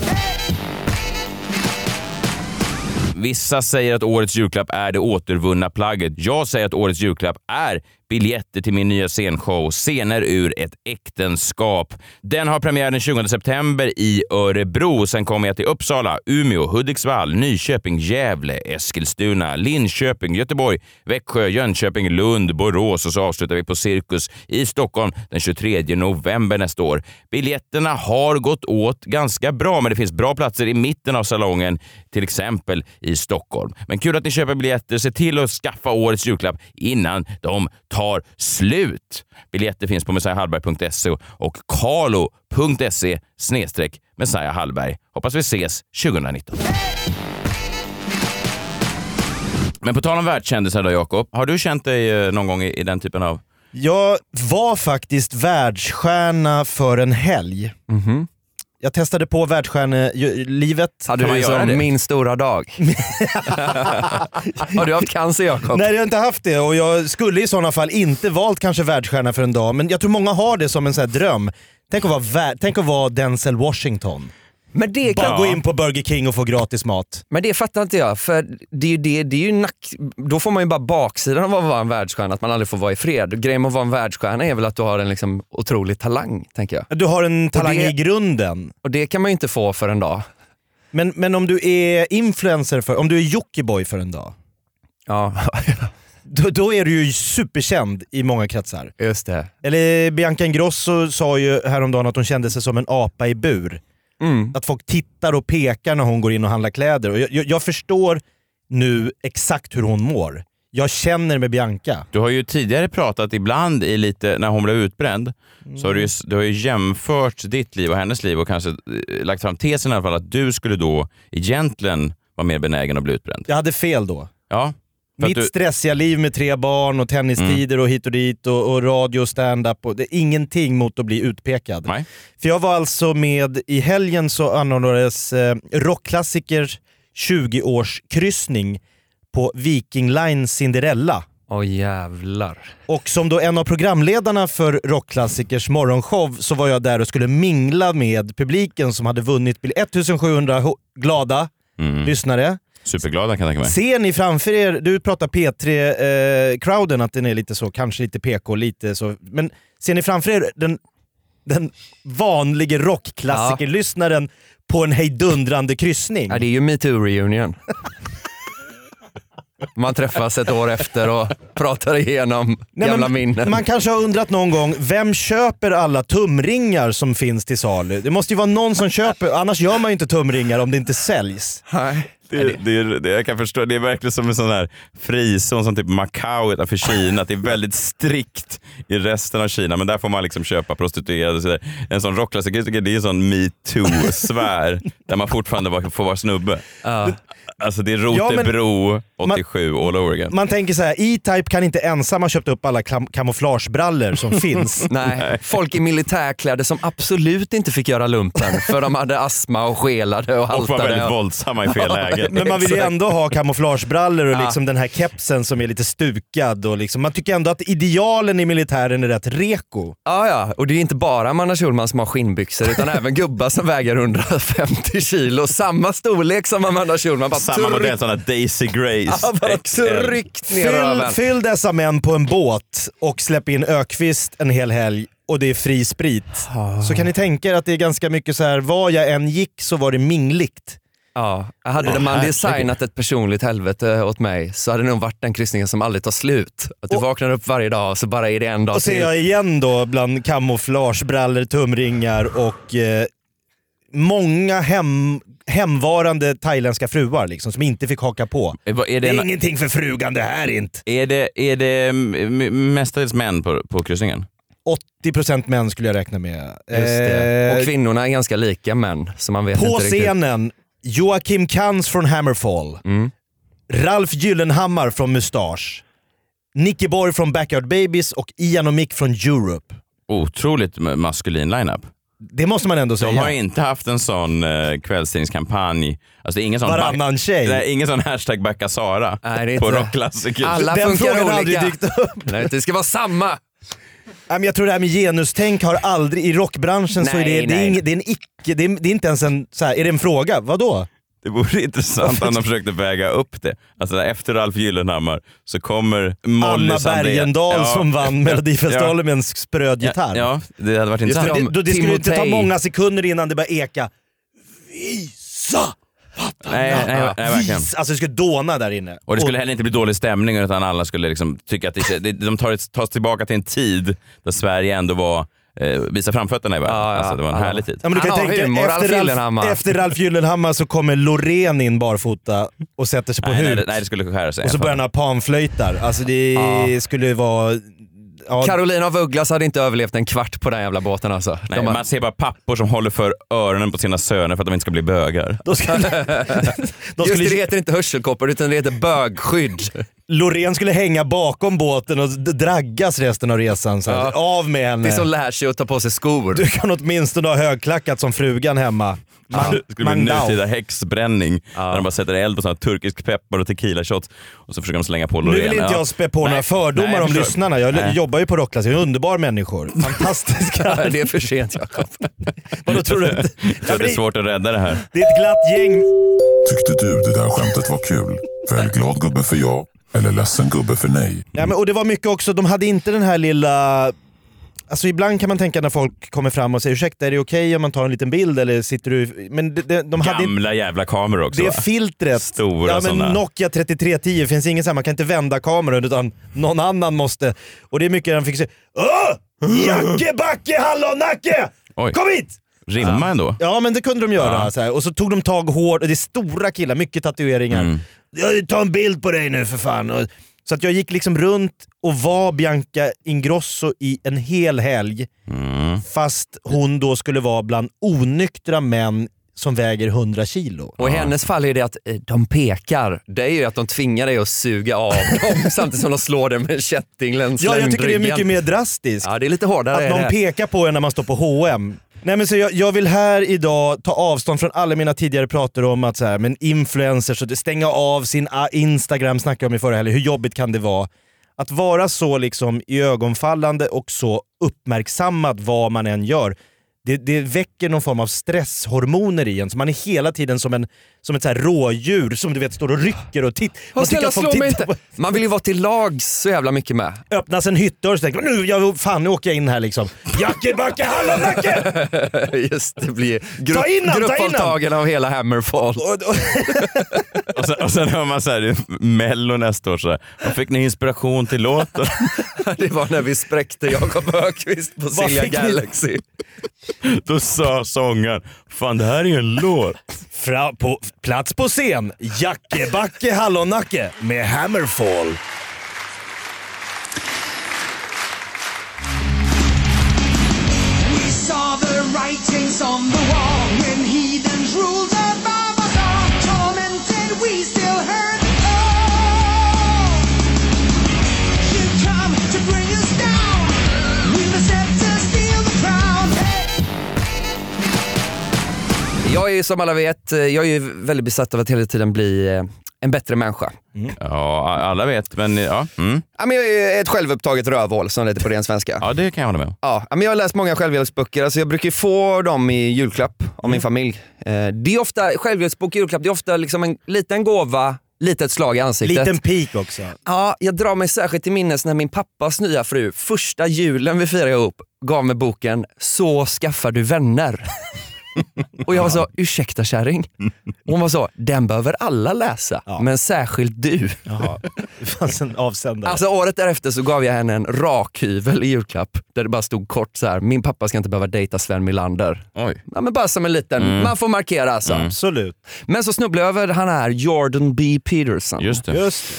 Vissa säger att årets julklapp är det återvunna plagget. Jag säger att årets julklapp är biljetter till min nya scenshow Scener ur ett äktenskap. Den har premiär den tjugonde september i Örebro. Sen kommer jag till Uppsala, Umeå, Hudiksvall, Nyköping, Gävle, Eskilstuna, Linköping, Göteborg, Växjö, Jönköping, Lund, Borås, och så avslutar vi på Cirkus i Stockholm den tjugotredje november nästa år. Biljetterna har gått åt ganska bra, men det finns bra platser i mitten av salongen, till exempel i Stockholm. Men kul att ni köper biljetter. Se till att skaffa årets julklapp innan de tar slut. Biljetter finns på messiahalberg punkt se och carlo punkt se snedstreck messiahalberg. Hoppas vi ses tjugonitton. Men på tal om världskändisar då, Jakob, har du känt dig någon gång i, i den typen av... Jag var faktiskt världsstjärna för en helg. Mhm. Jag testade på världsstjärnelivet. Hade du som det? Min stora dag? Har du haft cancer, Jakob? Nej, jag har inte haft det. Och jag skulle i sådana fall inte valt kanske världsstjärna för en dag. Men jag tror många har det som en sån här dröm. Tänk att vara, vär- Tänk att vara Denzel Washington. Men det kan... Bara gå in på Burger King och få gratis mat. Men det fattar inte jag. För det är ju, det, det är ju nack... Då får man ju bara baksidan av att vara en världsstjärna. Att man aldrig får vara i fred. Grejen med att vara en världsstjärna är väl att du har en liksom otrolig talang, tänker jag. Du har en talang det... i grunden. Och det kan man ju inte få för en dag. Men, men om du är influencer för... Om du är Jockiboi för en dag. Ja. Då, då är du ju superkänd i många kretsar. Just det. Eller Bianca Ingrosso sa ju häromdagen att hon kände sig som en apa i bur. Mm. Att folk tittar och pekar när hon går in och handlar kläder. Och jag, jag, jag förstår nu exakt hur hon mår. Jag känner med Bianca. Du har ju tidigare pratat ibland i lite, när hon blev utbränd, mm. så har du, du har ju jämfört ditt liv och hennes liv och kanske äh, lagt fram tesen i alla fall att du skulle då egentligen vara mer benägen att bli utbränd. Jag hade fel då. Ja. Mitt du... stressiga liv med tre barn och tennistider mm. och hit och dit och, och radio och stand-up och det är ingenting mot att bli utpekad. Nej. För jag var alltså med i helgen, så anordnades eh, rockklassiker tjugo års kryssning på Viking Line Cinderella. Åh jävlar. Och som då en av programledarna för rockklassikers morgonshow så var jag där och skulle mingla med publiken som hade vunnit bil sjuttonhundra glada mm. lyssnare. Superglada, kan jag tänka mig. Ser ni framför er, du pratar P tre-crowden, eh, att den är lite så, kanske lite P K, lite så. Men ser ni framför er den, den vanliga rockklassikerlyssnaren ja. På en hejdundrande kryssning? Ja, det är ju MeToo-reunion. Man träffas ett år efter och pratar igenom Nej, jävla minnen. Man kanske har undrat någon gång, vem köper alla tumringar som finns till salu? Det måste ju vara någon som köper, annars gör man ju inte tumringar om det inte säljs. Nej. Det, det, det, jag kan förstå, det är verkligen som en sån här frizon som typ Macau utanför Kina, att det är väldigt strikt i resten av Kina, men där får man liksom köpa prostituerade och sådär. En sån rockklassiker, det är en sån MeToo-sfär där man fortfarande var, får vara snubbe. Uh. Alltså det är Rotebro ja, åttiosju man, all over again. Man tänker så här, E-Type kan inte ensamma köpt upp alla kam- kamouflagebrallor som finns. Nej, folk i militärkläder som absolut inte fick göra lumpen för de hade astma och skelade och haltade. Och var väldigt och... våldsamma i fel läge. Men man vill ju ändå ha kamouflagebrallor och liksom ja. Den här kepsen som är lite stukad. Och liksom, man tycker ändå att idealen i militären är rätt reko. Ja, ja. Och det är inte bara Amanda Schulman som har skinnbyxor utan även gubbar som väger hundrafemtio kilo. Samma storlek som Amanda Schulman. Bara samma tryck... modell, sådana Daisy Grace. Ja, bara tryckt ner öven. Fyll, fyll dessa män på en båt och släpp in Ökvist en hel helg. Och det är fri sprit. Oh. Så kan ni tänka er att det är ganska mycket så här, var jag än gick så var det mingligt. Ja, hade man designat ett personligt helvete åt mig så hade det nog varit den kryssningen som aldrig tar slut. Att du och, vaknar upp varje dag så bara är det en dag. Och ser jag igen då bland kamouflage, brallor, tumringar och eh, många hem, hemvarande thailändska fruar liksom, som inte fick haka på. Är det, det är en, ingenting för frugan, det här är inte. Är det, är det mestadels män på, på kryssningen? åttio procent män skulle jag räkna med. Just det. Eh, och kvinnorna är ganska lika män. Så man vet på inte scenen Joakim Kans från Hammerfall, mm. Ralf Gyllenhammar från Mustache, Nicky Borg från Backyard Babies och Ian och Mick från Europe. Otroligt maskulin lineup. Det måste man ändå säga. De har inte haft en sån eh, kvällstidningskampanj. Alltså ingen sån varannan ba- tjej. Det är ingen sån hashtag backa Sara nej, på rockklassiker. Alla den funkar olika. Nej, det ska vara samma. Jag tror det här med genustänk har aldrig i rockbranschen nej, så är det, det, är inget, det är en icke, det är, det är inte ens en så här, är det en fråga? Vadå? Det vore intressant om de försökte väga upp det. Alltså efter Ralf Gyllenhammar så kommer Molly Anna Bergendahl ja. som vann Melodifestivalen ja. med en spröd gitarr. Ja, ja, det hade varit intressant. Det, då, det skulle inte ta många sekunder innan det bara eka. Visa! Fattar nej, nej, nej, nej, verkligen. Alltså det skulle dåna där inne. Och det skulle heller inte bli dålig stämning, utan alla skulle liksom tycka att det, de tar, tas tillbaka till en tid där Sverige ändå var eh, visa framfötterna i världen. Ah, alltså det var en ah, härlig tid. Ja, men du kan ah, tänka, humor, efter, Ralf, Gyllenhammar. efter Ralf Gyllenhammar så kommer Loreen in barfota och sätter sig på hud. Nej, nej, nej, det skulle skära sig. Och så börjar han ha panflöjtar. Alltså det ah. skulle vara... Ja. Carolina av Ugglas hade inte överlevt en kvart på den jävla båten alltså. Nej, har... Man ser bara pappor som håller för öronen på sina söner för att de inte ska bli bögar. De skulle... de skulle... Just det, det heter inte hörselkoppar utan det heter bögskydd. Loreen skulle hänga bakom båten och draggas resten av resan så ja. Av med henne. Det som lär sig att ta på sig skor. Du kan åtminstone ha högklackat som frugan hemma. Man, ja. Det skulle bli en nutida häxbränning ja. Där de bara sätter eld på sån här turkisk peppar och tequila shots och så försöker de slänga på Loreen. Nu vill inte jag spä på ja. några fördomar Nej, jag om lyssnarna. Jag Nej. jobbar ju på Rockklass, jag är underbar människor. Fantastiska. Det är för sent, Jakob. Vadå tror du? Jag tror det är svårt att rädda det här. Det är ett glatt gäng. Tyckte du det där skämtet var kul? Väl glad gubbe för jag eller ledsen gubbe för nej. Ja, men, och det var mycket också, de hade inte den här lilla... Alltså ibland kan man tänka när folk kommer fram och säger ursäkta, är det okej okay om man tar en liten bild eller sitter du... Men de, de, de hade gamla jävla kameror också. Det är filtret. Stora ja, men sådana. Nokia trettiotre tio finns ingen samma. Man kan inte vända kameran utan någon annan måste... Och det är mycket de fick se... Åh! Jacke, backe, hallonacke! Kom hit! Rimma ändå. Ja, men det kunde de göra. Ja. Så här. Och så tog de tag hårt. Det är stora killar, mycket tatueringar. Mm. Ta en bild på dig nu för fan. Så att jag gick liksom runt och var Bianca Ingrosso i en hel helg. Mm. Fast hon då skulle vara bland onyktra män som väger hundra kilo. Och i hennes fall är det att de pekar. Det är ju att de tvingar dig att suga av dem samtidigt som de slår dig med kättingläns. Ja, jag tycker det är mycket mer drastiskt. Ja, det är lite hårdare. Att de pekar på en när man står på H och M. Nej, men så jag, jag vill här idag ta avstånd från alla mina tidigare prater om att så här, men influencers och stänga av sin Instagram, snackade om i förra helgen. Hur jobbigt kan det vara att vara så liksom i ögonfallande och så uppmärksammat vad man än gör? Det, det väcker någon form av stresshormoner i en. Så man är hela tiden som, en, som ett så här rådjur som du vet står och rycker och tittar. Man, titta på... man vill ju vara till lags så jävla mycket med. Öppnas en hyttdörr så tänker man, nu, jag, fan, nu åker jag in här liksom. Jacke, backe, hallonacke! Just det, blir grupp, innan, gruppavtagen av hela Hammerfall. och, sen, och sen hör man så här, Mello nästa år så här. Och fick ni inspiration till låten? Det var när vi spräckte Jakob Ökvist på Silja Galaxy. Då sa sångaren, fan det här är ju en låt. Fra, på, plats på scen, Jacke, backe, hallonacke med Hammerfall. We saw the writings on the wall when heathens ruled above us all. Tormented we still heard the call. You come to bring us down. We were set to steal the crown. Hey! Jag är som alla vet, jag är väldigt besatt av att hela tiden bli en bättre människa. Mm. Ja, alla vet, men ja. Mm. Ja, men jag är ett självupptaget rövhål som det heter på ren svenska. Ja, det kan jag hålla med om. Ja, men jag har läst många självhjälpsböcker, alltså jag brukar få dem i julklapp av mm. min familj. Det är ofta, självhjälpsbok i julklapp, det är ofta liksom en liten gåva, litet slag i ansiktet. Liten pik också. Ja, jag drar mig särskilt till minnes när min pappas nya fru, första julen vi firade ihop, gav mig boken Så skaffar du vänner. Och jag var så, ursäkta kärring. Hon var så, den behöver alla läsa ja. Men särskilt du. Jaha. Det fanns en avsändare. Alltså året därefter så gav jag henne en rakhyvel i julklapp där det bara stod kort så här: min pappa ska inte behöva dejta Sven Melander. Oj. Ja, men bara som en liten, mm. man får markera alltså. Mm. Absolut. Men så snubblar jag över, han är Jordan B. Peterson. Just det, just det.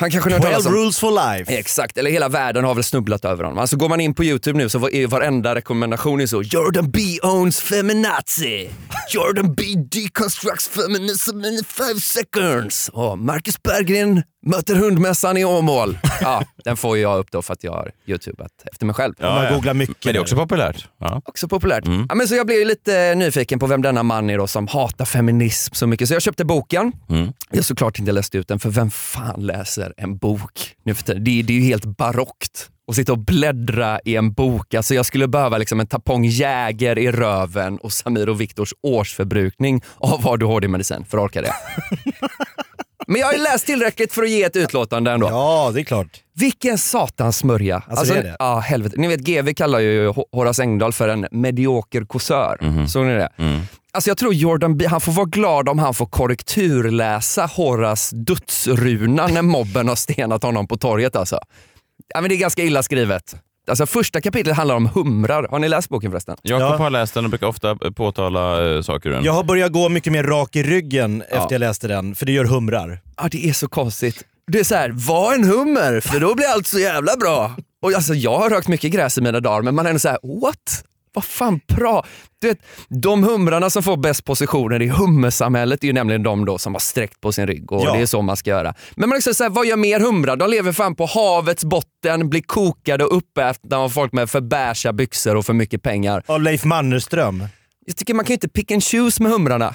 Han kanske inte har rules for life. Exakt, eller hela världen har väl snubblat över honom. Alltså går man in på YouTube nu så var varenda rekommendation är så Jordan B owns feminazi. Jordan B deconstructs feminism in five seconds. Och Marcus Berggren möter hundmässan i Åmål. Ja, den får jag upp då för att jag har YouTubeat efter mig själv. Ja, man googlar mycket. Men det är också populärt. Ja. Också populärt. Mm. Ja, men så jag blev ju lite nyfiken på vem denna man är då som hatar feminism så mycket. Så jag köpte boken. Mm. Jag såklart inte läst ut den, för vem fan läser en bok nu för tiden? Det, det är ju helt barockt och sitta och bläddra i en bok. Alltså jag skulle behöva liksom en tapongjäger i röven och Samir och Viktors årsförbrukning av vad du har i medicin för att orka det. Men jag har ju läst tillräckligt för att ge ett utlåtande ändå. Ja, det är klart. Vilken satans smörja. Alltså, alltså det är det. Ja, helvete. Ni vet, G V kallar ju Horace Engdahl för en medioker kåsör. Mm-hmm. Såg ni det? Mm. Alltså jag tror Jordan B, han får vara glad om han får korrekturläsa Horace dödsruna när mobben har stenat honom på torget alltså. Ja, men det är ganska illa skrivet. Alltså första kapitlet handlar om humrar. Har ni läst boken förresten? Jag ja. har läst den och brukar ofta påtala eh, saker. Den. Jag har börjat gå mycket mer rak i ryggen ja. efter jag läste den, för det gör humrar. Ja, det är så konstigt. Det är så här, var en hummer, för då blir allt så jävla bra. Och alltså jag har rökt mycket gräs i mina dagar, men man är så här, what? Vad fan bra. Du vet, de humrarna som får bäst positioner i hummersamhället är ju nämligen de då som har sträckt på sin rygg. Och ja. det är så man ska göra. Men man liksom säger, vad gör mer humrar? De lever fan på havets botten, blir kokade och uppätna av folk med för bärsa byxor och för mycket pengar. Och Leif Mannerström. Jag tycker man kan ju inte pick and choose med humrarna.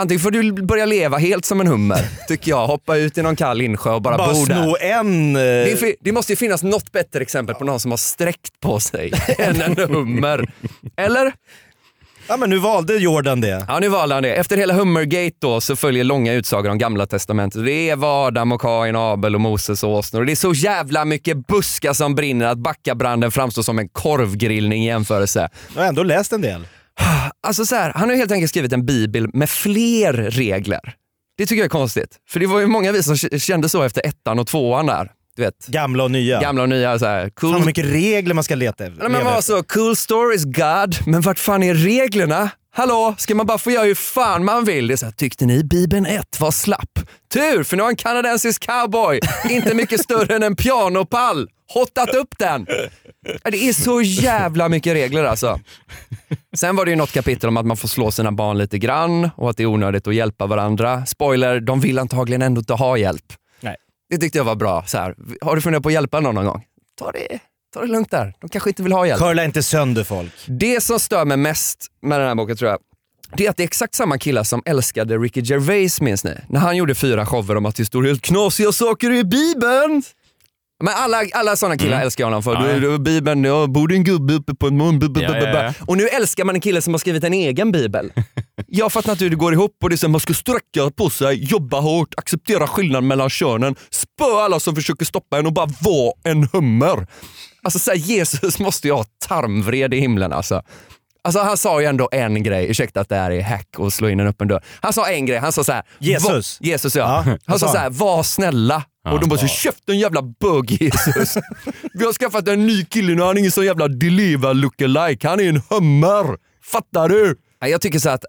Antingen får du börja leva helt som en hummer, tycker jag. Hoppa ut i någon kall insjö och bara, bara bo där. Sno en... Det, är, det måste ju finnas något bättre exempel på någon som har sträckt på sig än en hummer. Eller? Ja, men nu valde Jordan det. Ja, nu valde han det. Efter hela Hummergate då så följer långa utsagor om Gamla testamentet. Det är Adam och Kain, Abel och Moses och åsnor. Och det är så jävla mycket buskar som brinner att Backabranden framstår som en korvgrillning i jämförelse. Jag har ändå läst en del. Alltså så här, han har ju helt enkelt skrivit en bibel med fler regler. Det tycker jag är konstigt. För det var ju många vi som kände så efter ettan och tvåan där. Du vet. Gamla och nya. Gamla och nya. Så här, cool. Fan, mycket regler man ska leta efter. Men var så, cool stories God. Men vart fan är reglerna? Hallå, ska man bara få göra hur fan man vill? Det är så här, tyckte ni Bibeln ett var slapp? Tur, för nu har en kanadensisk cowboy. Inte mycket större än en pianopall. Hottat upp den. Det är så jävla mycket regler alltså. Sen var det ju något kapitel om att man får slå sina barn lite grann och att det är onödigt att hjälpa varandra. Spoiler, de vill antagligen ändå inte ha hjälp. Nej. Det tyckte jag var bra. Så här, har du funderat på att hjälpa någon någon gång? Ta det, ta det lugnt där. De kanske inte vill ha hjälp. Curla inte sönder folk. Det som stör mig mest med den här boken tror jag, det är att det är exakt samma killar som älskade Ricky Gervais, minns ni? När han gjorde fyra shower om att det stod helt knasiga saker i Bibeln. Men alla, alla sådana killar mm. älskar honom för. Ja, ja. Bibeln, ja, borde en gubbe uppe på en mun. Ja, ja, ja. Och nu älskar man en kille som har skrivit en egen bibel. Jag fattar inte hur det går ihop. Och det är så att man ska sträcka på sig, jobba hårt, acceptera skillnaden mellan könen, spö alla som försöker stoppa en och bara vara en hummer. Alltså så här, Jesus måste ju ha tarmvred i himlen alltså. Alltså han sa ju ändå en grej. Ursäkta att det här är hack och slå in en öppen dörr. Han sa en grej, han sa såhär Jesus, Jesus ja. Ja, han, han sa, sa såhär, var snälla. Ja, och de bara så, köpt en jävla bugg Jesus. Vi har skaffat en ny kille och han är ingen sån jävla deliver lookalike. Han är en hummer, fattar du? Jag tycker så att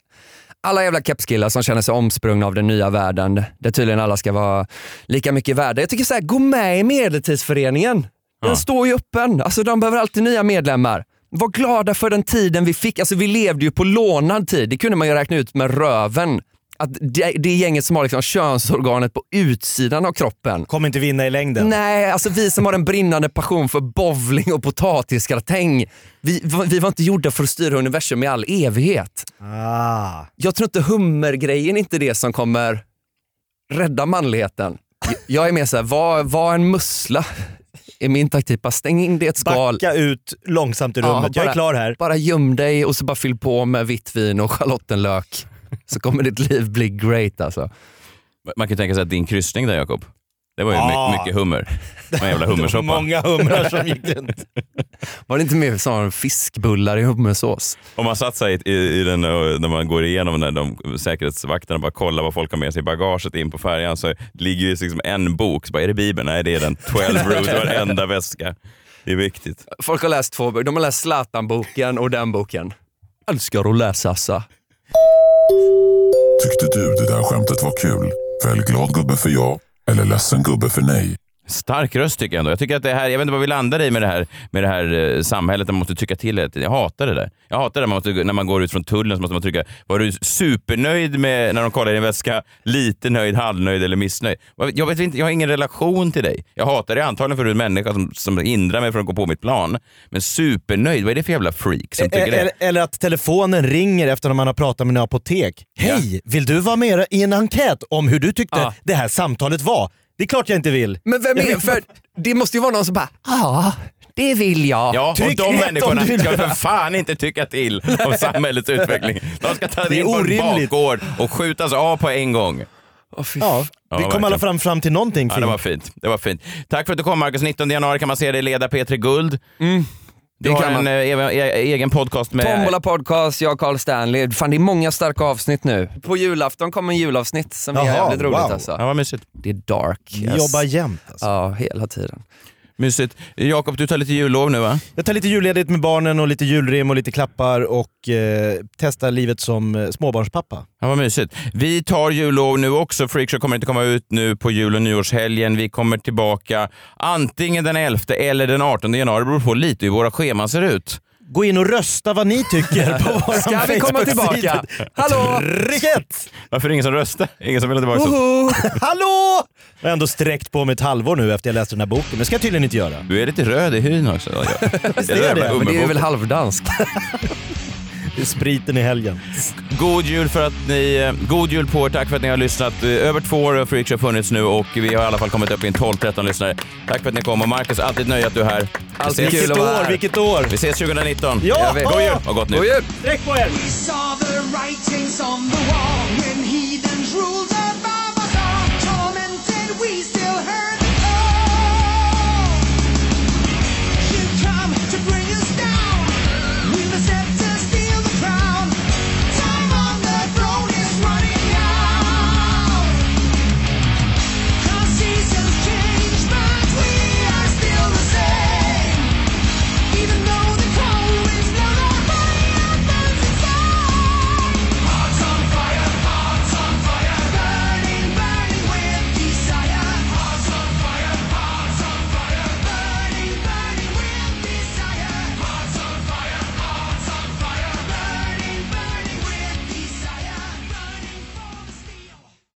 alla jävla kepskillar som känner sig omsprungna av den nya världen, där tydligen alla ska vara lika mycket värda. Jag tycker så här, gå med i medeltidsföreningen. Den ja. står ju öppen. Alltså de behöver alltid nya medlemmar. Var glada för den tiden vi fick. Alltså vi levde ju på lånad tid. Det kunde man ju räkna ut med röven. Att det, det är gänget som har liksom könsorganet på utsidan av kroppen kommer inte vinna i längden. Nej, alltså vi som har en brinnande passion för bowling och potatisgratäng, vi, vi var inte gjorda för att styra universum i all evighet. ah. Jag tror inte hummergrejen är inte det som kommer rädda manligheten. Jag är mer såhär, var, var en mussla i min taktik, bara stäng in det ett skal. Backa ut långsamt i rummet, ja, bara, jag är klar här. Bara göm dig och så bara fyll på med vitt vin och schalottenlök. Så kommer ditt liv bli great alltså. Man kan ju tänka sig att din kryssning där, Jakob, det var ju ah. my- mycket hummer. Var jävla hummersoppa. Många humrar som gick runt. Var det inte mer sån fiskbullar i hummersås? Om man satt sig i, i den, när man går igenom när de säkerhetsvakterna bara kollar vad folk har med sig i bagaget in på färjan, så ligger ju liksom en bok. Så bara, är det Bibeln? Nej, det är den. tolv root, varenda väska. Det är viktigt. Folk har läst två böcker. De har läst Zlatan-boken och den boken. Älskar att läsa så. Tyckte du det där skämtet var kul? Väl glad gubbe för ja, eller ledsen gubbe för nej. Stark röst tycker jag ändå. Jag tycker att det här, jag vet inte vad vi landar i med det här, med det här eh, samhället där man måste tycka till det. Jag hatar det där. Jag hatar det man måste, när man går ut från tullen så måste man trycka, var du supernöjd med när de kollar i din väska, lite nöjd, halvnöjd eller missnöjd? Jag vet inte, jag har ingen relation till dig. Jag hatar det antagligen för en människa som, som hindrar mig från att gå på mitt plan. Men supernöjd, vad är det för jävla freak som tycker eller, det? Eller att telefonen ringer efter när man har pratat med en apotek. Hej, ja. vill du vara med i en enkät om hur du tyckte ah. det här samtalet var? Det är klart jag inte vill. Men vem är det? För det måste ju vara någon som bara, ja, ah, Det vill jag. Ja, och de människorna ska för fan inte tycka till om samhällets utveckling. De ska ta det in på en bakgård och skjutas av på en gång. Oh, ja, vi ja, kom alla fram, fram till någonting fint. Ja, det var fint. Det var fint. Tack för att du kom, Marcus. nittonde januari kan man se dig leda P tre Guld. Mm. Du det har kan en man. Egen podcast med Tombola Podcast, jag Carl Stanley. Fan, det är många starka avsnitt nu. På julafton kommer en julavsnitt som Jaha, är jävligt roligt wow. alltså. Ja, vad mysigt. Det är dark. Yes. Jobbar jämt alltså. Ja, hela tiden. Mysigt. Jakob, du tar lite jullov nu, va? Jag tar lite julledigt med barnen och lite julrim och lite klappar och eh, testar livet som eh, småbarnspappa. Ja, vad mysigt. Vi tar jullov nu också. Freakshow kommer inte komma ut nu på jul- och nyårshelgen. Vi kommer tillbaka antingen den elfte eller den artonde januari. Det beror på lite hur våra scheman ser ut. Gå in och rösta vad ni tycker på våran Ska vi komma tillbaka? Hallå! Ricket! Varför är det ingen som röstar? Ingen som vill tillbaka? Uh-huh. Hallå! Jag har ändå sträckt på mig ett halvår nu efter jag läste den här boken. Men det ska jag tydligen inte göra. Du är lite röd i hyn också. Jag, jag det, är det. Men det är väl halvdansk. Det är spriten i helgen. God jul, för att ni, god jul på er. Tack för att ni har lyssnat. Över två år har Freakshow funnits nu och vi har i alla fall kommit upp i en tolv tretton lyssnare. Tack för att ni kom, och Marcus, alltid nöjd att du är här. Alltid kul vilket att vara år, här. Vilket år! Vi ses tjugonitton. Ja! God jul och gott nytt. God jul! Sträck på er!